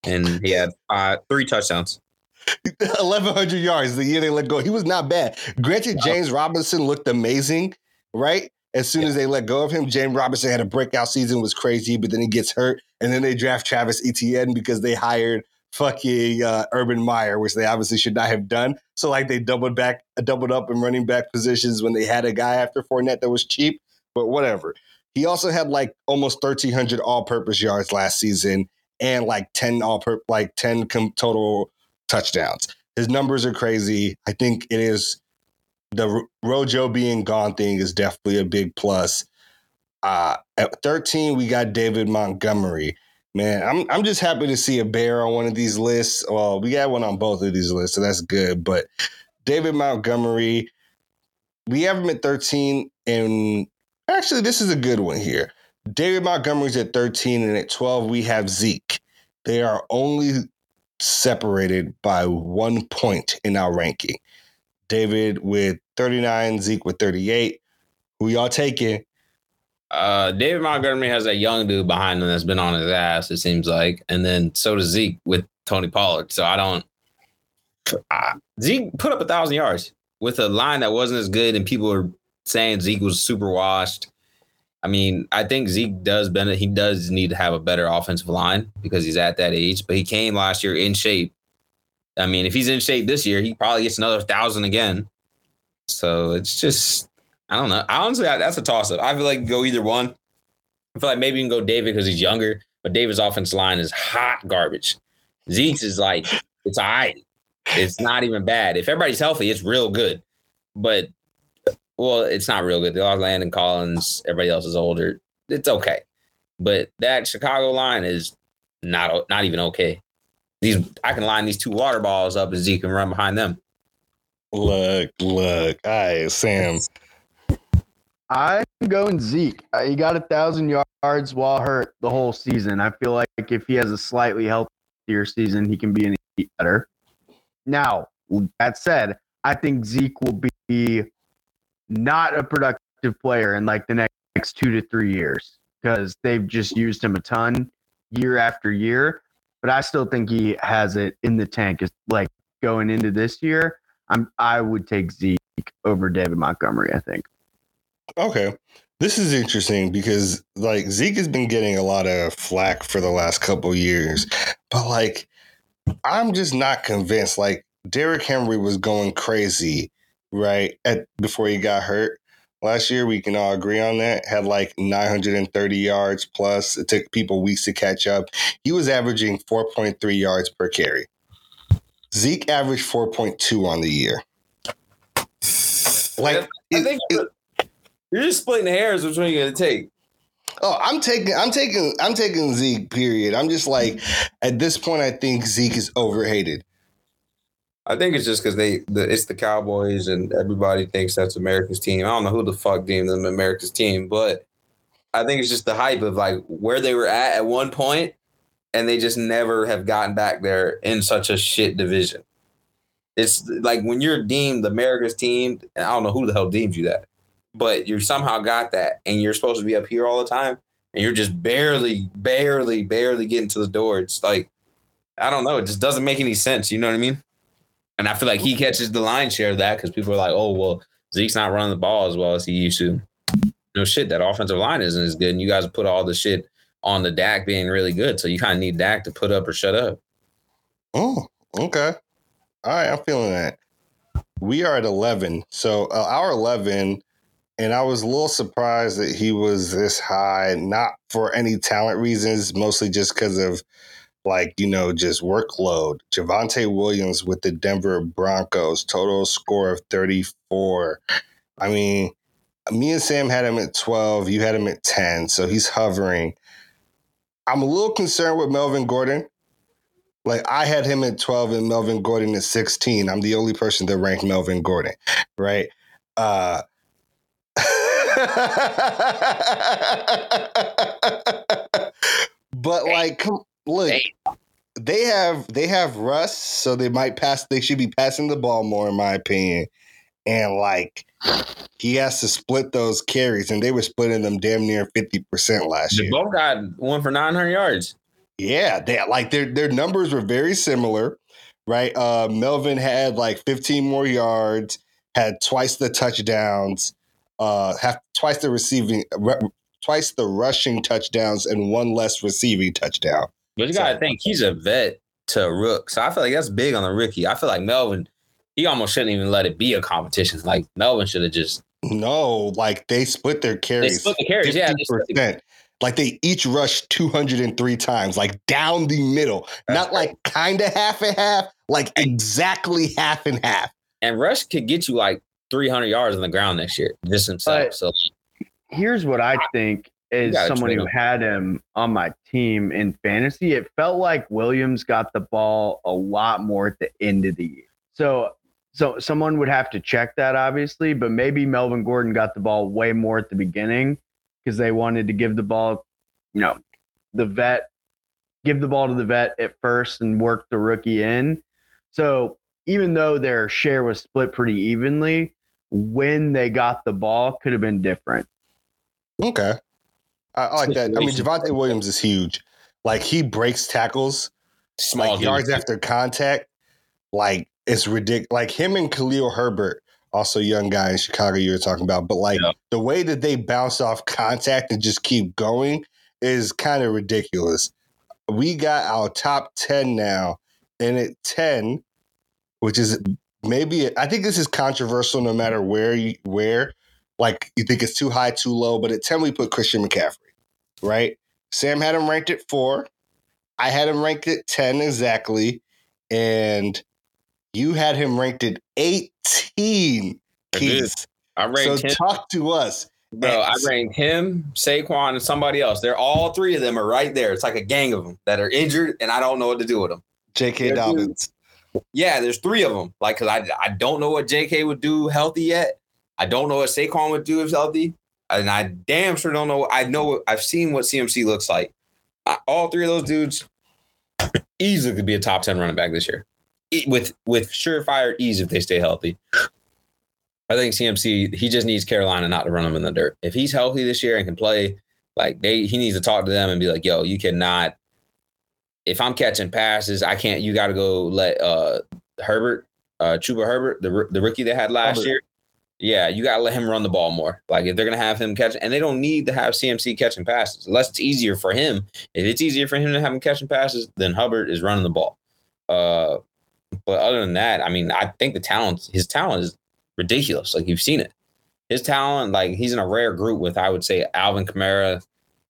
and he had uh, three touchdowns. eleven hundred yards the year they let go. He was not bad. Granted, wow. James Robinson looked amazing, right? As soon yeah. as they let go of him, James Robinson had a breakout season, was crazy, but then he gets hurt, and then they draft Travis Etienne because they hired fucking uh, Urban Meyer, which they obviously should not have done. So like they doubled back, doubled up in running back positions when they had a guy after Fournette that was cheap, but whatever. He also had like almost thirteen hundred all-purpose yards last season and like ten all like ten com- total touchdowns. His numbers are crazy. I think it is the R- Rojo being gone thing is definitely a big plus. Uh, at thirteen, we got David Montgomery. Man, I'm I'm just happy to see a bear on one of these lists. Well, we got one on both of these lists, so that's good. But David Montgomery, we have him at thirteen, and actually this is a good one here. David Montgomery's at thirteen, and at twelve we have Zeke. They are only separated by one point in our ranking. David with thirty-nine, Zeke with thirty-eight. Who y'all taking? Uh, David Montgomery has that young dude behind him that's been on his ass, it seems like. And then so does Zeke with Tony Pollard. So I don't I, Zeke put up a thousand yards with a line that wasn't as good, and people are saying Zeke was super washed. I mean, I think Zeke does benefit. He does need to have a better offensive line because he's at that age, but he came last year in shape. I mean, if he's in shape this year, he probably gets another thousand again. So it's just I don't know. Honestly, that's a toss-up. I feel like go either one. I feel like maybe you can go David because he's younger, but David's offensive line is hot garbage. Zeke's is like, it's all right. It's not even bad. If everybody's healthy, it's real good. But, well, it's not real good. They lost Landon Collins. Everybody else is older. It's okay. But that Chicago line is not not even okay. These I can line these two water balls up, and Zeke can run behind them. Look, look. All right, Sam. I'm going Zeke. He got a thousand yards while hurt the whole season. I feel like if he has a slightly healthier season, he can be an elite better. Now, that said, I think Zeke will be not a productive player in like the next, next two to three years because they've just used him a ton year after year. But I still think he has it in the tank. It's like going into this year, I'm I would take Zeke over David Montgomery, I think. Okay, this is interesting because like Zeke has been getting a lot of flack for the last couple years, but like I'm just not convinced. Like Derrick Henry was going crazy right at before he got hurt last year. We can all agree on that. Had like nine hundred thirty yards plus. It took people weeks to catch up. He was averaging four point three yards per carry. Zeke averaged four point two on the year. Like I think. It, it, You're just splitting hairs. Which one are you gonna take? Oh, I'm taking, I'm taking, I'm taking Zeke. Period. I'm just like, at this point, I think Zeke is overhated. I think it's just because they, the, it's the Cowboys, and everybody thinks that's America's team. I don't know who the fuck deemed them America's team, but I think it's just the hype of like where they were at at one point and they just never have gotten back there in such a shit division. It's like when you're deemed America's team, and I don't know who the hell deemed you that, but you somehow got that, and you're supposed to be up here all the time, and you're just barely, barely, barely getting to the door. It's like, I don't know. It just doesn't make any sense. You know what I mean? And I feel like he catches the lion's share of that because people are like, oh, well, Zeke's not running the ball as well as he used to. No shit, that offensive line isn't as good, and you guys put all the shit on the Dak being really good, so you kind of need Dak to put up or shut up. Oh, okay. All right, I'm feeling that. We are at eleven, so uh, our eleven, and I was a little surprised that he was this high, not for any talent reasons, mostly just because of, like, you know, just workload. Javonte Williams with the Denver Broncos, total score of thirty-four. I mean, me and Sam had him at twelve. You had him at ten. So he's hovering. I'm a little concerned with Melvin Gordon. Like, I had him at twelve and Melvin Gordon at sixteen. I'm the only person that ranked Melvin Gordon, right? Uh, but, like, come, look, they have they have Russ, so they might pass. They should be passing the ball more, in my opinion. And, like, he has to split those carries, and they were splitting them damn near fifty percent last year. They both got one for nine hundred yards. Yeah, they like their their numbers were very similar, right? Uh, Melvin had like fifteen more yards, had twice the touchdowns, uh, have twice the receiving, re- twice the rushing touchdowns, and one less receiving touchdown. But you gotta so, think he's a vet to a rook, so I feel like that's big on the rookie. I feel like Melvin, he almost shouldn't even let it be a competition. Like Melvin should have just no, like they split their carries, they split the carries, yeah, fifty percent. Like, they each rushed two hundred three times, like, down the middle. Not, like, kind of half and half, like, exactly half and half. And Rush could get you, like, three hundred yards on the ground next year, just himself. But so here's what I think is someone who had him on my team in fantasy. It felt like Williams got the ball a lot more at the end of the year. So, so someone would have to check that, obviously, but maybe Melvin Gordon got the ball way more at the beginning, because they wanted to give the ball, you know, the vet, give the ball to the vet at first and work the rookie in. So even though their share was split pretty evenly, when they got the ball could have been different. Okay. I, I like that. I mean, Javonte Williams is huge. Like, he breaks tackles, Small like yards after contact. Like, it's ridiculous. Like, him and Khalil Herbert, also young guy in Chicago you were talking about. But, like, yeah. the way that they bounce off contact and just keep going is kind of ridiculous. We got our top ten now. And at ten, which is maybe – I think this is controversial no matter where you – where. Like, you think it's too high, too low. But at ten, we put Christian McCaffrey, right? Sam had him ranked at four. I had him ranked at ten exactly. And – you had him ranked at eighteen, Keith. I, I ranked so him. Talk to us. Bro, I ranked him, Saquon, and somebody else. They're all three of them are right there. It's like a gang of them that are injured, and I don't know what to do with them. J K. Dobbins. Yeah, there's three of them. Like, because I, I don't know what J K would do healthy yet. I don't know what Saquon would do if healthy. And I damn sure don't know. I know I've seen what C M C looks like. I, all three of those dudes easily could be a top ten running back this year. With with surefire ease if they stay healthy. I think C M C, he just needs Carolina not to run him in the dirt. If he's healthy this year and can play, like they, he needs to talk to them and be like, yo, you cannot. If I'm catching passes, I can't. You got to go let uh, Herbert, uh, Chuba Herbert, the the rookie they had last Herbert. year. Yeah, you got to let him run the ball more. Like if they're going to have him catching, and they don't need to have C M C catching passes unless it's easier for him. If it's easier for him to have him catching passes, then Hubbard is running the ball. Uh, But other than that, I mean, I think the talent, his talent is ridiculous. Like you've seen it, his talent, like he's in a rare group with, I would say, Alvin Kamara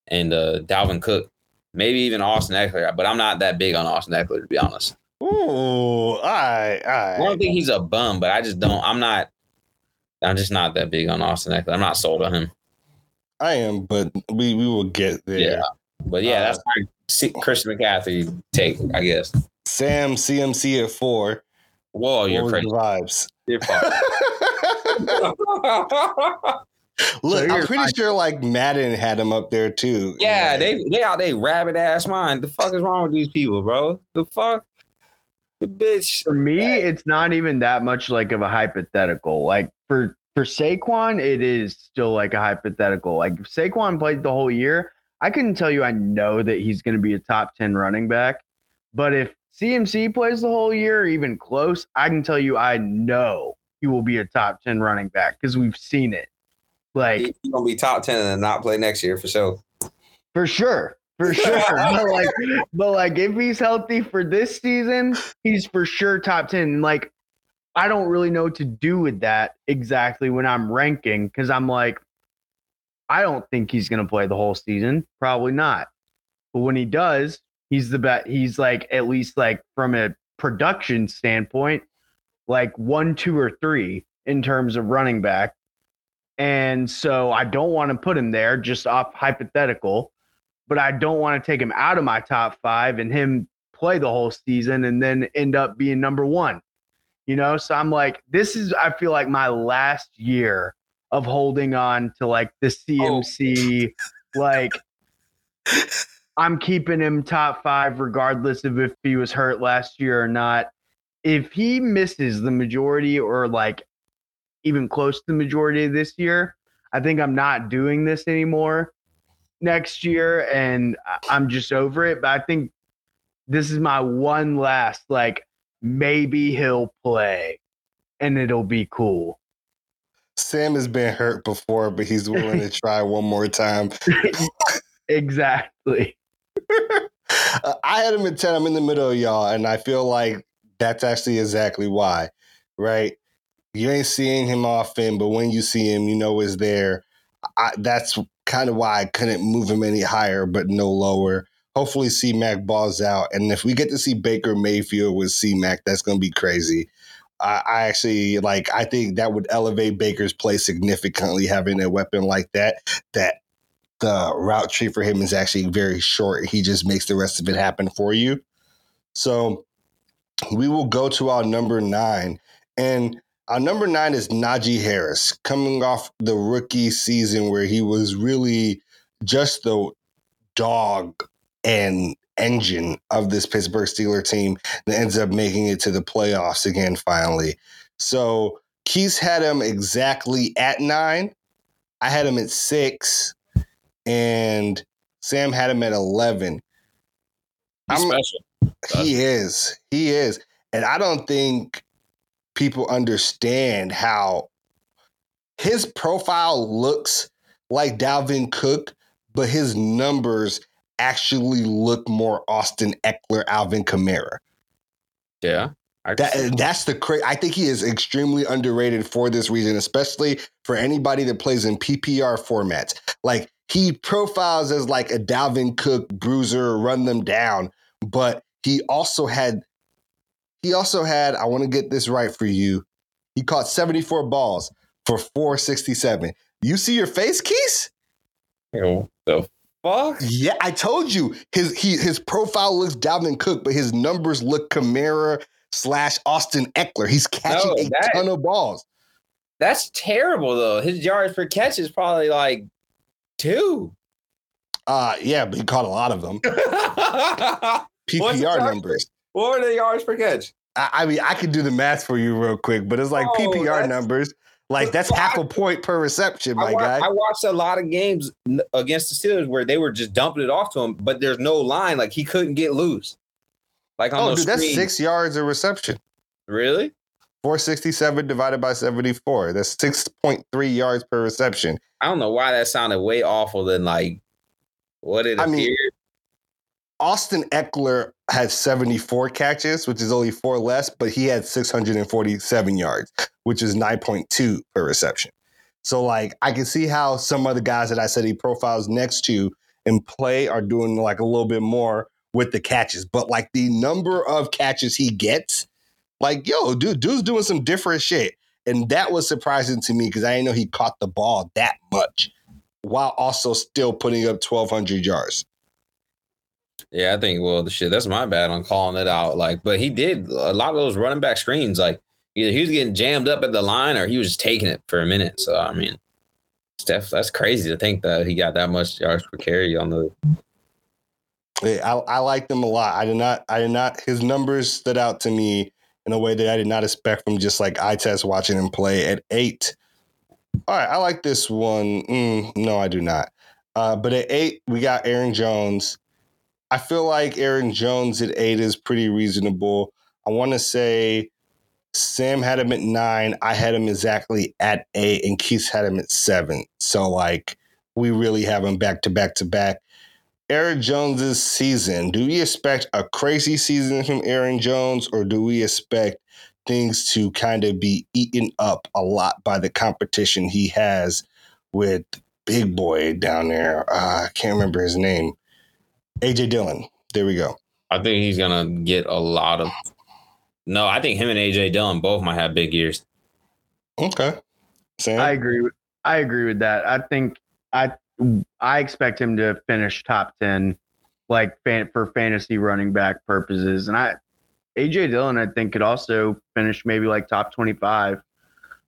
and uh, Dalvin Cook, maybe even Austin Eckler. But I'm not that big on Austin Eckler, to be honest. Ooh, I, I. I don't think he's a bum, but I just don't. I'm not. I'm just not that big on Austin Eckler. I'm not sold on him. I am, but we we will get there. Yeah, but yeah, uh, that's my Christian McCaffrey take, I guess. Sam C M C at four. Whoa, you're crazy. Vibes. You're Look, so I'm pretty like, sure like Madden had him up there too. Yeah, like, they they out they rabid ass mind. The fuck is wrong with these people, bro? The fuck, the bitch. For me, that, it's not even that much like of a hypothetical. Like for for Saquon, it is still like a hypothetical. Like if Saquon played the whole year, I couldn't tell you I know that he's going to be a top ten running back. But if C M C plays the whole year, even close, I can tell you I know he will be a top ten running back because we've seen it. Like he's gonna be top ten and not play next year for sure. For sure, for sure. But like, but like, if he's healthy for this season, he's for sure top ten. Like, I don't really know what to do with that exactly when I'm ranking because I'm like, I don't think he's gonna play the whole season. Probably not. But when he does, he's the best. He's like at least like from a production standpoint, like one, two, or three in terms of running back. And so I don't want to put him there just off hypothetical, but I don't want to take him out of my top five and him play the whole season and then end up being number one, you know? So I'm like, this is, I feel like my last year of holding on to like the C M C, oh. Like I'm keeping him top five, regardless of if he was hurt last year or not. If he misses the majority or like, even close to the majority of this year, I think I'm not doing this anymore next year, and I'm just over it. But I think this is my one last, like, maybe he'll play, and it'll be cool. Sam has been hurt before, but he's willing to try one more time. Exactly. uh, I had him at ten. I'm in the middle of y'all, and I feel like that's actually exactly why, right? You ain't seeing him often, but when you see him, you know is there. I, that's kind of why I couldn't move him any higher, but no lower. Hopefully C-Mac balls out. And if we get to see Baker Mayfield with C-Mac, that's going to be crazy. I, I actually, like, I think that would elevate Baker's play significantly, having a weapon like that, that the route tree for him is actually very short. He just makes the rest of it happen for you. So we will go to our number nine. And our number nine is Najee Harris, coming off the rookie season where he was really just the dog and engine of this Pittsburgh Steelers team that ends up making it to the playoffs again, finally. So Keith's had him exactly at nine. I had him at six. And Sam had him at eleven. He's special. He is. He is. And I don't think people understand how his profile looks like Dalvin Cook, but his numbers actually look more Austin Eckler, Alvin Kamara. Yeah. That, that's the cra- I think he is extremely underrated for this reason, especially for anybody that plays in P P R formats. Like he profiles as like a Dalvin Cook bruiser, run them down, but he also had He also had, I want to get this right for you, he caught seventy-four balls for four sixty-seven. You see your face, Keese? What the fuck? Yeah, I told you. His he, his profile looks Dalvin Cook, but his numbers look Kamara slash Austin Eckler. He's catching no, that, a ton of balls. That's terrible, though. His yards per catch is probably like two. Uh, yeah, but he caught a lot of them. P P R numbers. What are the yards per catch? I, I mean, I could do the math for you real quick, but it's like oh, P P R numbers. Like, that's half a point per reception, my I watch, guy. I watched a lot of games against the Steelers where they were just dumping it off to him, but there's no line. Like, he couldn't get loose. Like on oh, those dude, screens. That's six yards of reception. Really? four sixty-seven divided by seventy-four. That's six point three yards per reception. I don't know why that sounded way awful than, like, what it I appeared. Mean, Austin Eckler had seventy-four catches, which is only four less, but he had six hundred forty-seven yards, which is nine point two per reception. So, like, I can see how some of the guys that I said he profiles next to and play are doing, like, a little bit more with the catches. But, like, the number of catches he gets, like, yo, dude, dude's doing some different shit. And that was surprising to me because I didn't know he caught the ball that much while also still putting up twelve hundred yards. Yeah, I think, well, the shit, that's my bad on calling it out. Like, but he did a lot of those running back screens. Like, either he was getting jammed up at the line or he was just taking it for a minute. So, I mean, Steph, that's crazy to think that he got that much yards per carry on the. Hey, I, I liked him a lot. I did not. I did not. His numbers stood out to me in a way that I did not expect from just like eye test watching him play at eight. All right, I like this one. Mm, no, I do not. Uh, but at eight, we got Aaron Jones. I feel like Aaron Jones at eight is pretty reasonable. I want to say Sam had him at nine. I had him exactly at eight, and Keith had him at seven. So, like, we really have him back to back to back. Aaron Jones's season. Do we expect a crazy season from Aaron Jones, or do we expect things to kind of be eaten up a lot by the competition he has with big boy down there? Uh, I can't remember his name. A J Dillon. There we go. I think he's going to get a lot of. No, I think him and A J Dillon both might have big years. Okay. Sam? I agree. With, I agree with that. I think I I expect him to finish top ten, like fan, for fantasy running back purposes. And I A J Dillon, I think, could also finish maybe like top twenty-five.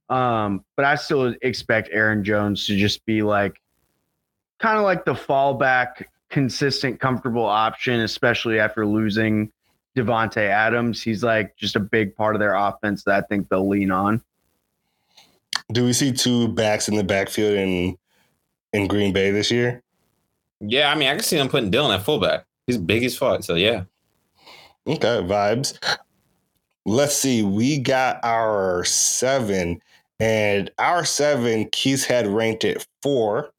Um, but I still expect Aaron Jones to just be like kind of like the fallback, consistent, comfortable option, especially after losing Devontae Adams. He's like just a big part of their offense that I think they'll lean on. Do we see two backs in the backfield in in Green Bay this year? Yeah, I mean, I can see them putting Dillon at fullback. He's big as fuck, so yeah. Okay, vibes. Let's see. We got our seven, and our seven, Keith had ranked at four,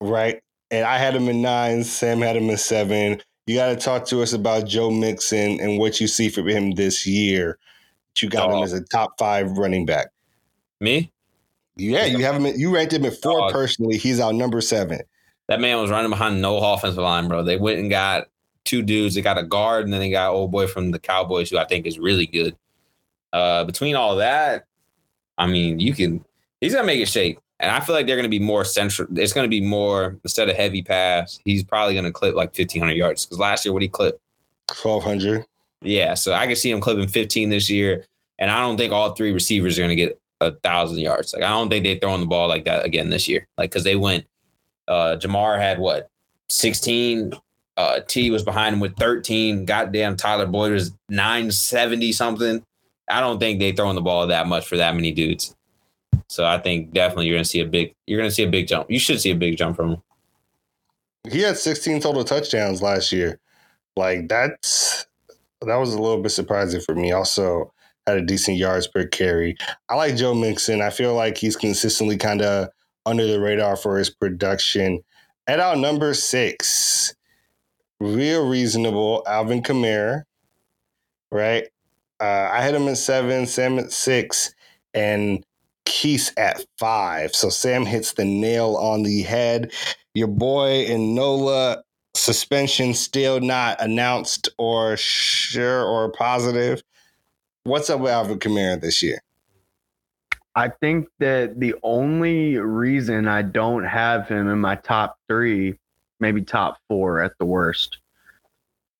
right? And I had him in nine. Sam had him in seven. You got to talk to us about Joe Mixon and what you see from him this year. You got oh. him as a top five running back. Me? Yeah, you have him. At, you ranked him at four oh. personally. He's our number seven. That man was running behind no offensive line, bro. They went and got two dudes. They got a guard, and then they got old boy from the Cowboys, who I think is really good. Uh, between all that, I mean, you can. He's gonna make it shake. And I feel like they're going to be more central. It's going to be more, instead of heavy pass, he's probably going to clip like fifteen hundred yards. Because last year, what did he clip? twelve hundred. Yeah, so I can see him clipping fifteen this year. And I don't think all three receivers are going to get one thousand yards. Like, I don't think they're throwing the ball like that again this year. Like, because they went, uh, Jamar had what, sixteen? Uh, T was behind him with thirteen. Goddamn, Tyler Boyd was nine seventy something. I don't think they're throwing the ball that much for that many dudes. So I think definitely you're going to see a big you're going to see a big jump. You should see a big jump from him. He had sixteen total touchdowns last year. Like that's that was a little bit surprising for me. Also had a decent yards per carry. I like Joe Mixon. I feel like he's consistently kind of under the radar for his production. At our number six, real reasonable, Alvin Kamara. Right? Uh, I had him at seven, Sam at six, and Keith at five. So Sam hits the nail on the head. Your boy Enola suspension still not announced or sure or positive. What's up with Alvin Kamara this year? I think that the only reason I don't have him in my top three, maybe top four at the worst,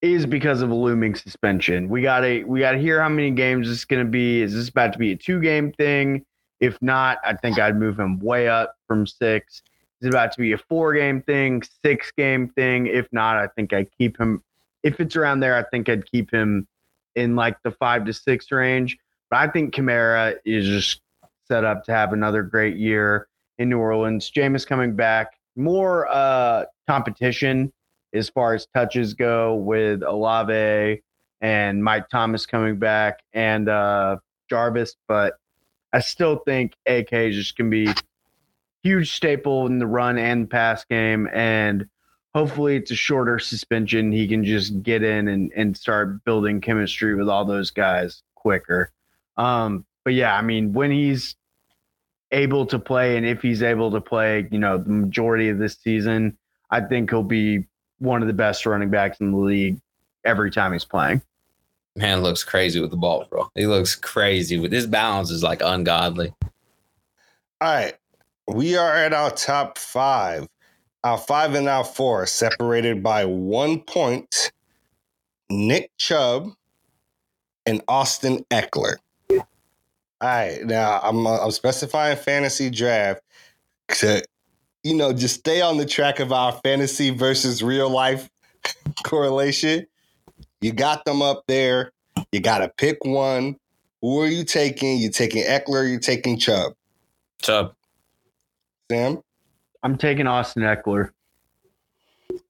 is because of a looming suspension. We gotta we gotta hear how many games it's gonna be. Is this about to be a two game thing? If not, I think I'd move him way up from six. It's about to be a four-game thing, six-game thing. If not, I think I'd keep him. If it's around there, I think I'd keep him in like the five to six range. But I think Kamara is just set up to have another great year in New Orleans. Jameis coming back. More uh, competition as far as touches go with Olave and Mike Thomas coming back and uh, Jarvis, but I still think A K is just going to be a huge staple in the run and pass game, and hopefully it's a shorter suspension. He can just get in and, and start building chemistry with all those guys quicker. Um, but, yeah, I mean, when he's able to play and if he's able to play, you know, the majority of this season, I think he'll be one of the best running backs in the league every time he's playing. Man looks crazy with the ball, bro. He looks crazy. With his balance is like ungodly. All right. We are at our top five. Our five and our four separated by one point. Nick Chubb and Austin Eckler. All right. Now, I'm, uh, I'm specifying fantasy draft. you know, just stay on the track of our fantasy versus real life correlation. You got them up there. You got to pick one. Who are you taking? You taking Eckler? You taking Chubb? Chubb. Sam? I'm taking Austin Eckler.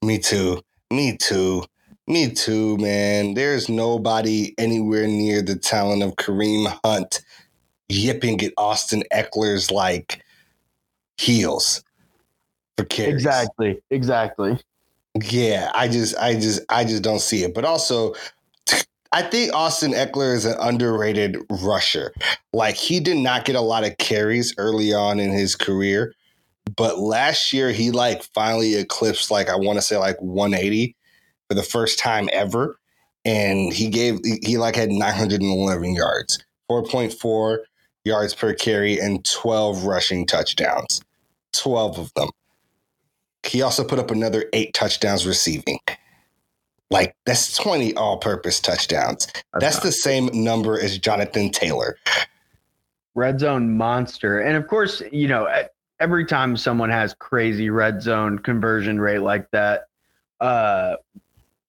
Me too. Me too. Me too, man. There's nobody anywhere near the talent of Kareem Hunt yipping at Austin Eckler's, like, heels for carries. Exactly. Exactly. Yeah, I just, I just, I just don't see it. But also, I think Austin Eckler is an underrated rusher. Like, he did not get a lot of carries early on in his career, but last year he, like, finally eclipsed, like, I want to say, like, one eighty for the first time ever, and he gave he like had nine hundred eleven yards, four point four yards per carry, and twelve rushing touchdowns, twelve of them. He also put up another eight touchdowns receiving. Like, that's twenty all-purpose touchdowns. That's, that's the same number as Jonathan Taylor. Red zone monster. And, of course, you know, every time someone has crazy red zone conversion rate like that, uh,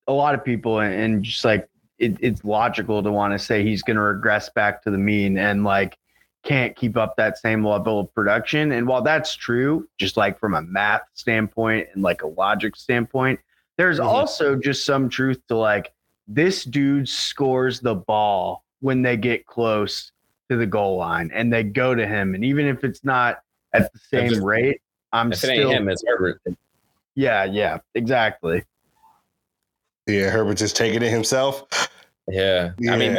a lot of people, and just, like, it, it's logical to want to say he's going to regress back to the mean and, like, can't keep up that same level of production. And while that's true, just, like, from a math standpoint and, like, a logic standpoint, there's mm-hmm. also just some truth to, like, this dude scores the ball when they get close to the goal line and they go to him. And even if it's not at the same just, rate, I'm if still. If it ain't him, it's Herbert. Yeah, yeah, exactly. Yeah, Herbert just taking it himself. Yeah. yeah. I mean,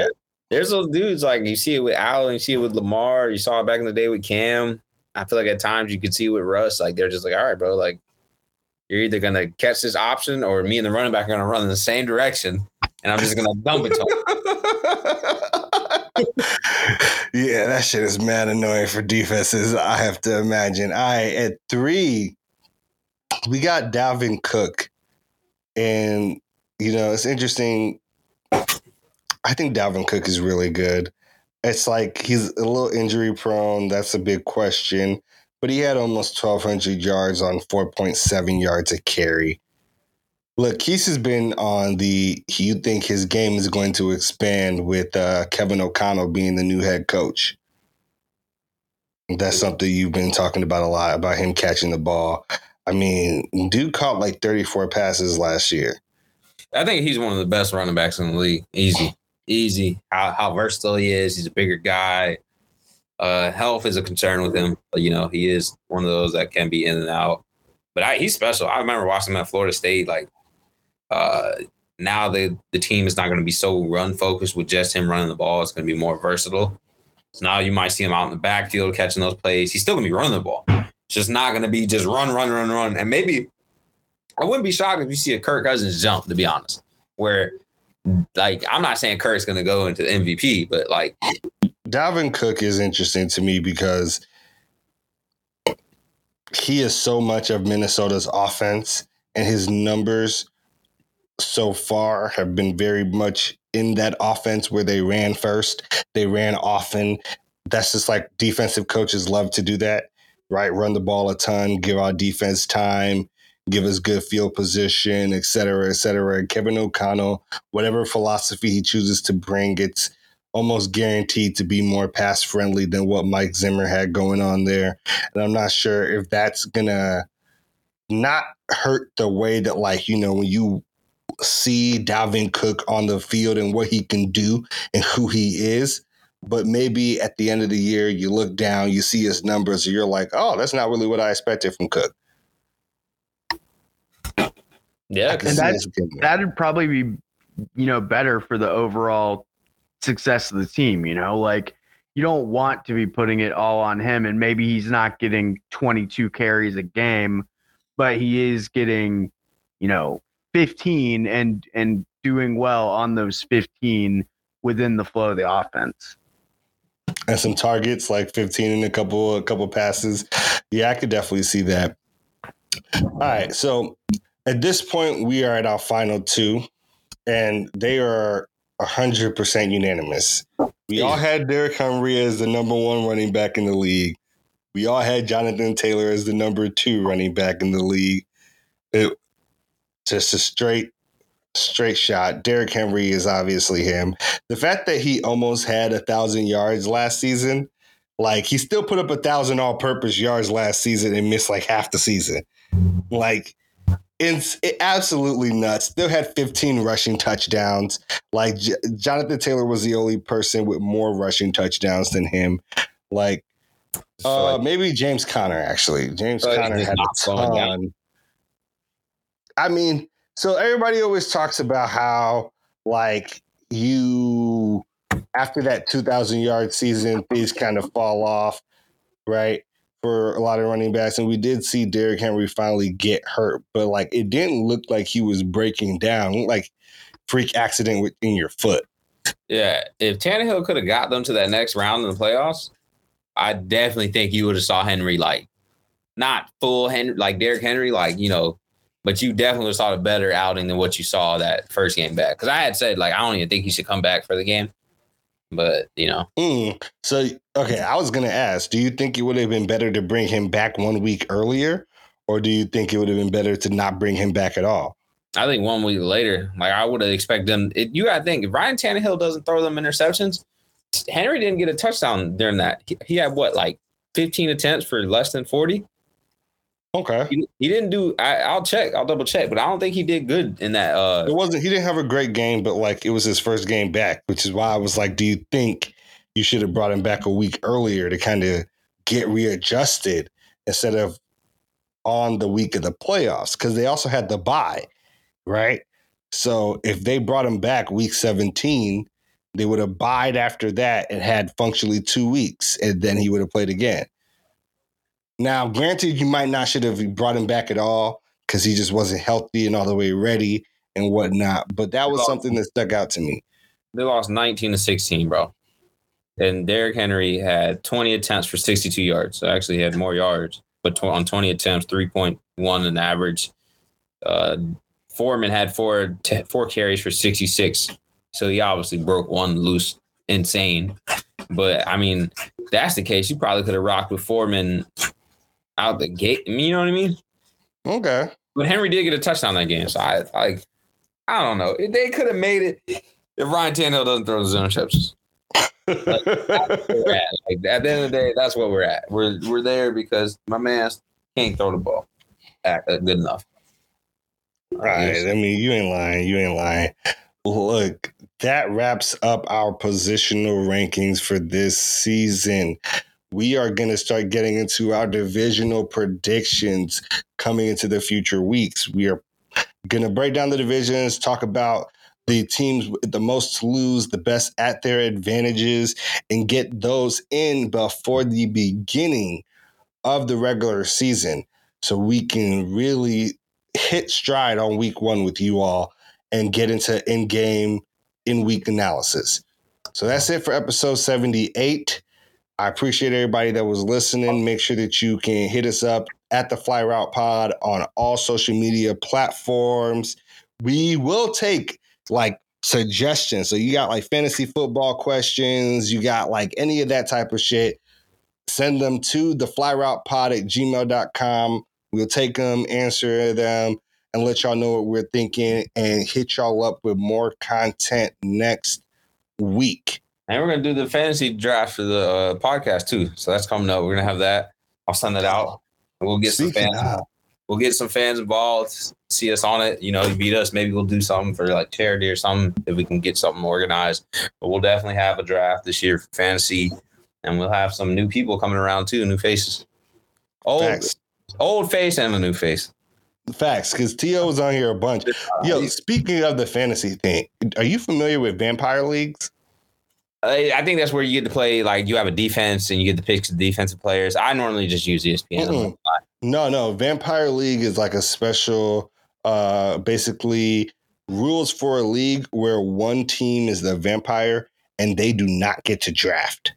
there's those dudes, like, you see it with Allen, you see it with Lamar, you saw it back in the day with Cam. I feel like at times you could see with Russ, like, they're just like, all right, bro, like, you're either going to catch this option or me and the running back are going to run in the same direction, and I'm just going to dump it to him. Yeah, that shit is mad annoying for defenses, I have to imagine. All right, at three, we got Dalvin Cook. And, you know, it's interesting. I think Dalvin Cook is really good. It's like he's a little injury prone. That's a big question. But he had almost twelve hundred yards on four point seven yards a carry. Look, Keese has been on the, you think his game is going to expand with uh, Kevin O'Connell being the new head coach. That's something you've been talking about a lot, about him catching the ball. I mean, dude caught like thirty-four passes last year. I think he's one of the best running backs in the league. Easy, easy. How, how versatile he is. He's a bigger guy. Uh, health is a concern with him, but, you know, he is one of those that can be in and out. But I, he's special. I remember watching him at Florida State. Like, uh, now the the team is not going to be so run focused with just him running the ball. It's going to be more versatile. So now you might see him out in the backfield catching those plays. He's still going to be running the ball. It's just not going to be just run, run, run, run. And maybe I wouldn't be shocked if you see a Kirk Cousins jump, to be honest. Where, like, I'm not saying Kirk's going to go into the M V P, but, like, Dalvin Cook is interesting to me because he is so much of Minnesota's offense, and his numbers so far have been very much in that offense where they ran first. They ran often. That's just, like, defensive coaches love to do that, right? Run the ball a ton, give our defense time, give us good field position, et cetera, et cetera. Kevin O'Connell, whatever philosophy he chooses to bring, it's almost guaranteed to be more pass friendly than what Mike Zimmer had going on there. And I'm not sure if that's going to not hurt the way that, like, you know, when you see Dalvin Cook on the field and what he can do and who he is, but maybe at the end of the year, you look down, you see his numbers, and you're like, oh, that's not really what I expected from Cook. Yeah. And that's, that'd probably be, you know, better for the overall success of the team. You know, like, you don't want to be putting it all on him, and maybe he's not getting twenty-two carries a game, but he is getting, you know, fifteen and and doing well on those fifteen within the flow of the offense and some targets, like fifteen and a couple a couple passes. Yeah, I could definitely see that. All right, so at this point we are at our final two, and they are one hundred percent unanimous. We all had Derrick Henry as the number one running back in the league. We all had Jonathan Taylor as the number two running back in the league. It, just a straight, straight shot. Derrick Henry is obviously him. The fact that he almost had a thousand yards last season, like he still put up a thousand all-purpose yards last season and missed like half the season. Like it's it absolutely nuts. Still had fifteen rushing touchdowns. Like J- Jonathan Taylor was the only person with more rushing touchdowns than him. Like uh, so maybe James Conner actually. James so Conner had a ton. I mean, so everybody always talks about how like you. After that two thousand-yard season, things kind of fall off, right, for a lot of running backs. And we did see Derrick Henry finally get hurt, but, like, it didn't look like he was breaking down. It looked like freak accident within your foot. Yeah, if Tannehill could have got them to that next round in the playoffs, I definitely think you would have saw Henry, like, not full Henry, like Derrick Henry, like, you know, but you definitely saw a better outing than what you saw that first game back. Because I had said, like, I don't even think he should come back for the game. But, you know. Mm, so, okay, I was going to ask, do you think it would have been better to bring him back one week earlier? Or do you think it would have been better to not bring him back at all? I think one week later. Like, I would have expected them. It, you got to think, if Ryan Tannehill doesn't throw them interceptions, Henry didn't get a touchdown during that. He, he had, what, like fifteen attempts for less than forty? Okay. He, he didn't do I, – I'll check. I'll double check. But I don't think he did good in that. Uh, it wasn't – he didn't have a great game, but, like, it was his first game back, which is why I was like, do you think you should have brought him back a week earlier to kind of get readjusted instead of on the week of the playoffs? Because they also had the bye, right? So if they brought him back week seventeen, they would have buyed after that and had functionally two weeks, and then he would have played again. Now, granted, you might not should have brought him back at all because he just wasn't healthy and all the way ready and whatnot. But that was something that stuck out to me. They lost nineteen to sixteen, bro. And Derrick Henry had twenty attempts for sixty-two yards. So actually, he had more yards, but on twenty attempts, three point one in average. Uh, Foreman had four t- four carries for sixty-six. So he obviously broke one loose, insane. But I mean, if that's the case, you probably could have rocked with Foreman out the gate. You know what I mean? Okay. But Henry did get a touchdown that game. So I like, I don't know. They could have made it if Ryan Tannehill doesn't throw those interceptions. Like, that's where we're at. Like, at the end of the day, that's where we're at. We're we're there because my man can't throw the ball good enough. Right. I mean, you ain't lying. You ain't lying. Look, that wraps up our positional rankings for this season. We are going to start getting into our divisional predictions coming into the future weeks. We are going to break down the divisions, talk about the teams with the most to lose, the best at their advantages, and get those in before the beginning of the regular season so we can really hit stride on week one with you all and get into in-game, in-week analysis. So that's it for episode seventy-eight. I appreciate everybody that was listening. Make sure that you can hit us up at the Fly Route Pod on all social media platforms. We will take like suggestions. So you got like fantasy football questions, you got like any of that type of shit. Send them to the Fly Route Pod at gmail dot com. We'll take them, answer them, and let y'all know what we're thinking and hit y'all up with more content next week. And we're going to do the fantasy draft for the uh, podcast, too. So that's coming up. We're going to have that. I'll send it out. And we'll get some fans. Out. We'll get some fans involved, see us on it. You know, you beat us. Maybe we'll do something for, like, charity or something if we can get something organized. But we'll definitely have a draft this year for fantasy. And we'll have some new people coming around, too, new faces. Old, Facts. Old face and a new face. Facts, because T O was on here a bunch. Yo, speaking of the fantasy thing, are you familiar with Vampire Leagues? I think that's where you get to play, like, you have a defense and you get to pick the defensive players. I normally just use E S P N. Mm-mm. No, no. Vampire League is like a special, uh, basically, rules for a league where one team is the vampire and they do not get to draft.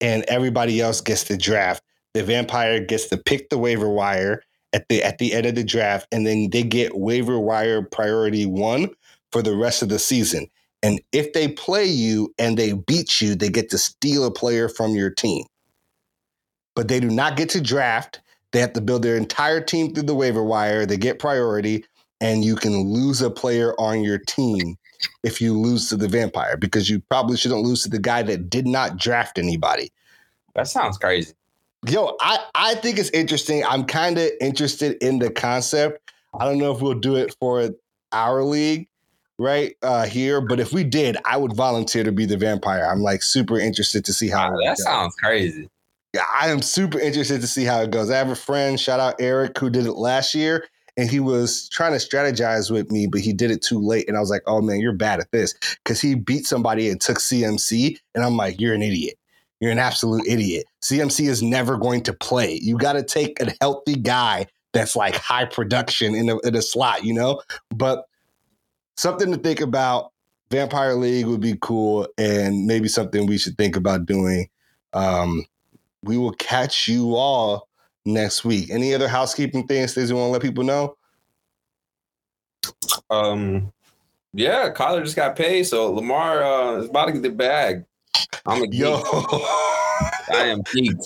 And everybody else gets to draft. The vampire gets to pick the waiver wire at the at the end of the draft, and then they get waiver wire priority one for the rest of the season. And if they play you and they beat you, they get to steal a player from your team. but they do not get to draft. They have to build their entire team through the waiver wire. They get priority, and you can lose a player on your team if you lose to the vampire, because you probably shouldn't lose to the guy that did not draft anybody. That sounds crazy. Yo, I, I think it's interesting. I'm kind of interested in the concept. I don't know if we'll do it for our league right uh, here, but if we did, I would volunteer to be the vampire. I'm like super interested to see how wow, it that goes. Sounds crazy. Yeah, I am super interested to see how it goes. I have a friend, shout out Eric, who did it last year, and he was trying to strategize with me, but he did it too late. And I was like, oh, man, you're bad at this, because he beat somebody and took C M C. And I'm like, you're an idiot. You're an absolute idiot. C M C is never going to play. You got to take a healthy guy that's like high production in a, in a slot, you know? But something to think about. Vampire League would be cool, and maybe something we should think about doing. Um, we will catch you all next week. Any other housekeeping things, things you want to let people know? Um, yeah, Kyler just got paid, so Lamar uh, is about to get the bag. I'm a geek. Yo. I am geek.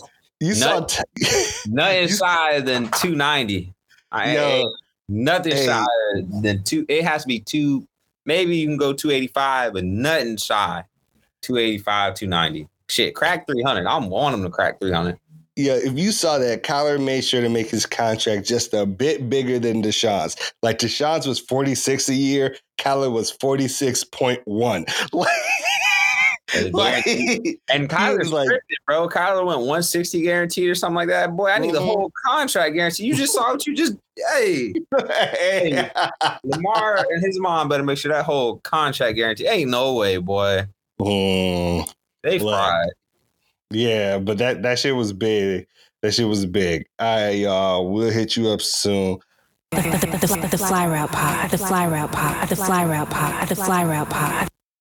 You Nut, saw t- nothing shyer than two ninety. I Yo. ain't nothing hey. shyer than two. It has to be two. Maybe you can go two eighty-five, but nothing shy. two eighty-five, two ninety. Shit, crack three hundred. I'm on him to crack three hundred. Yeah, if you saw that, Kyler made sure to make his contract just a bit bigger than Deshaun's. Like, Deshaun's was forty-six a year. Kyler was forty-six point one. Like, like, and Kyler's like, scripted, bro. Kyler went one sixty guaranteed or something like that. Boy, I need the whole contract guarantee. You just saw what you just, hey. hey. Lamar and his mom better make sure that whole contract guarantee. Ain't no way, boy. Mm, they fried. Yeah, but that, that shit was big. That shit was big. All right, y'all. We'll hit you up soon. The fly route pod. The fly route pod. The fly route pod. The fly route pod.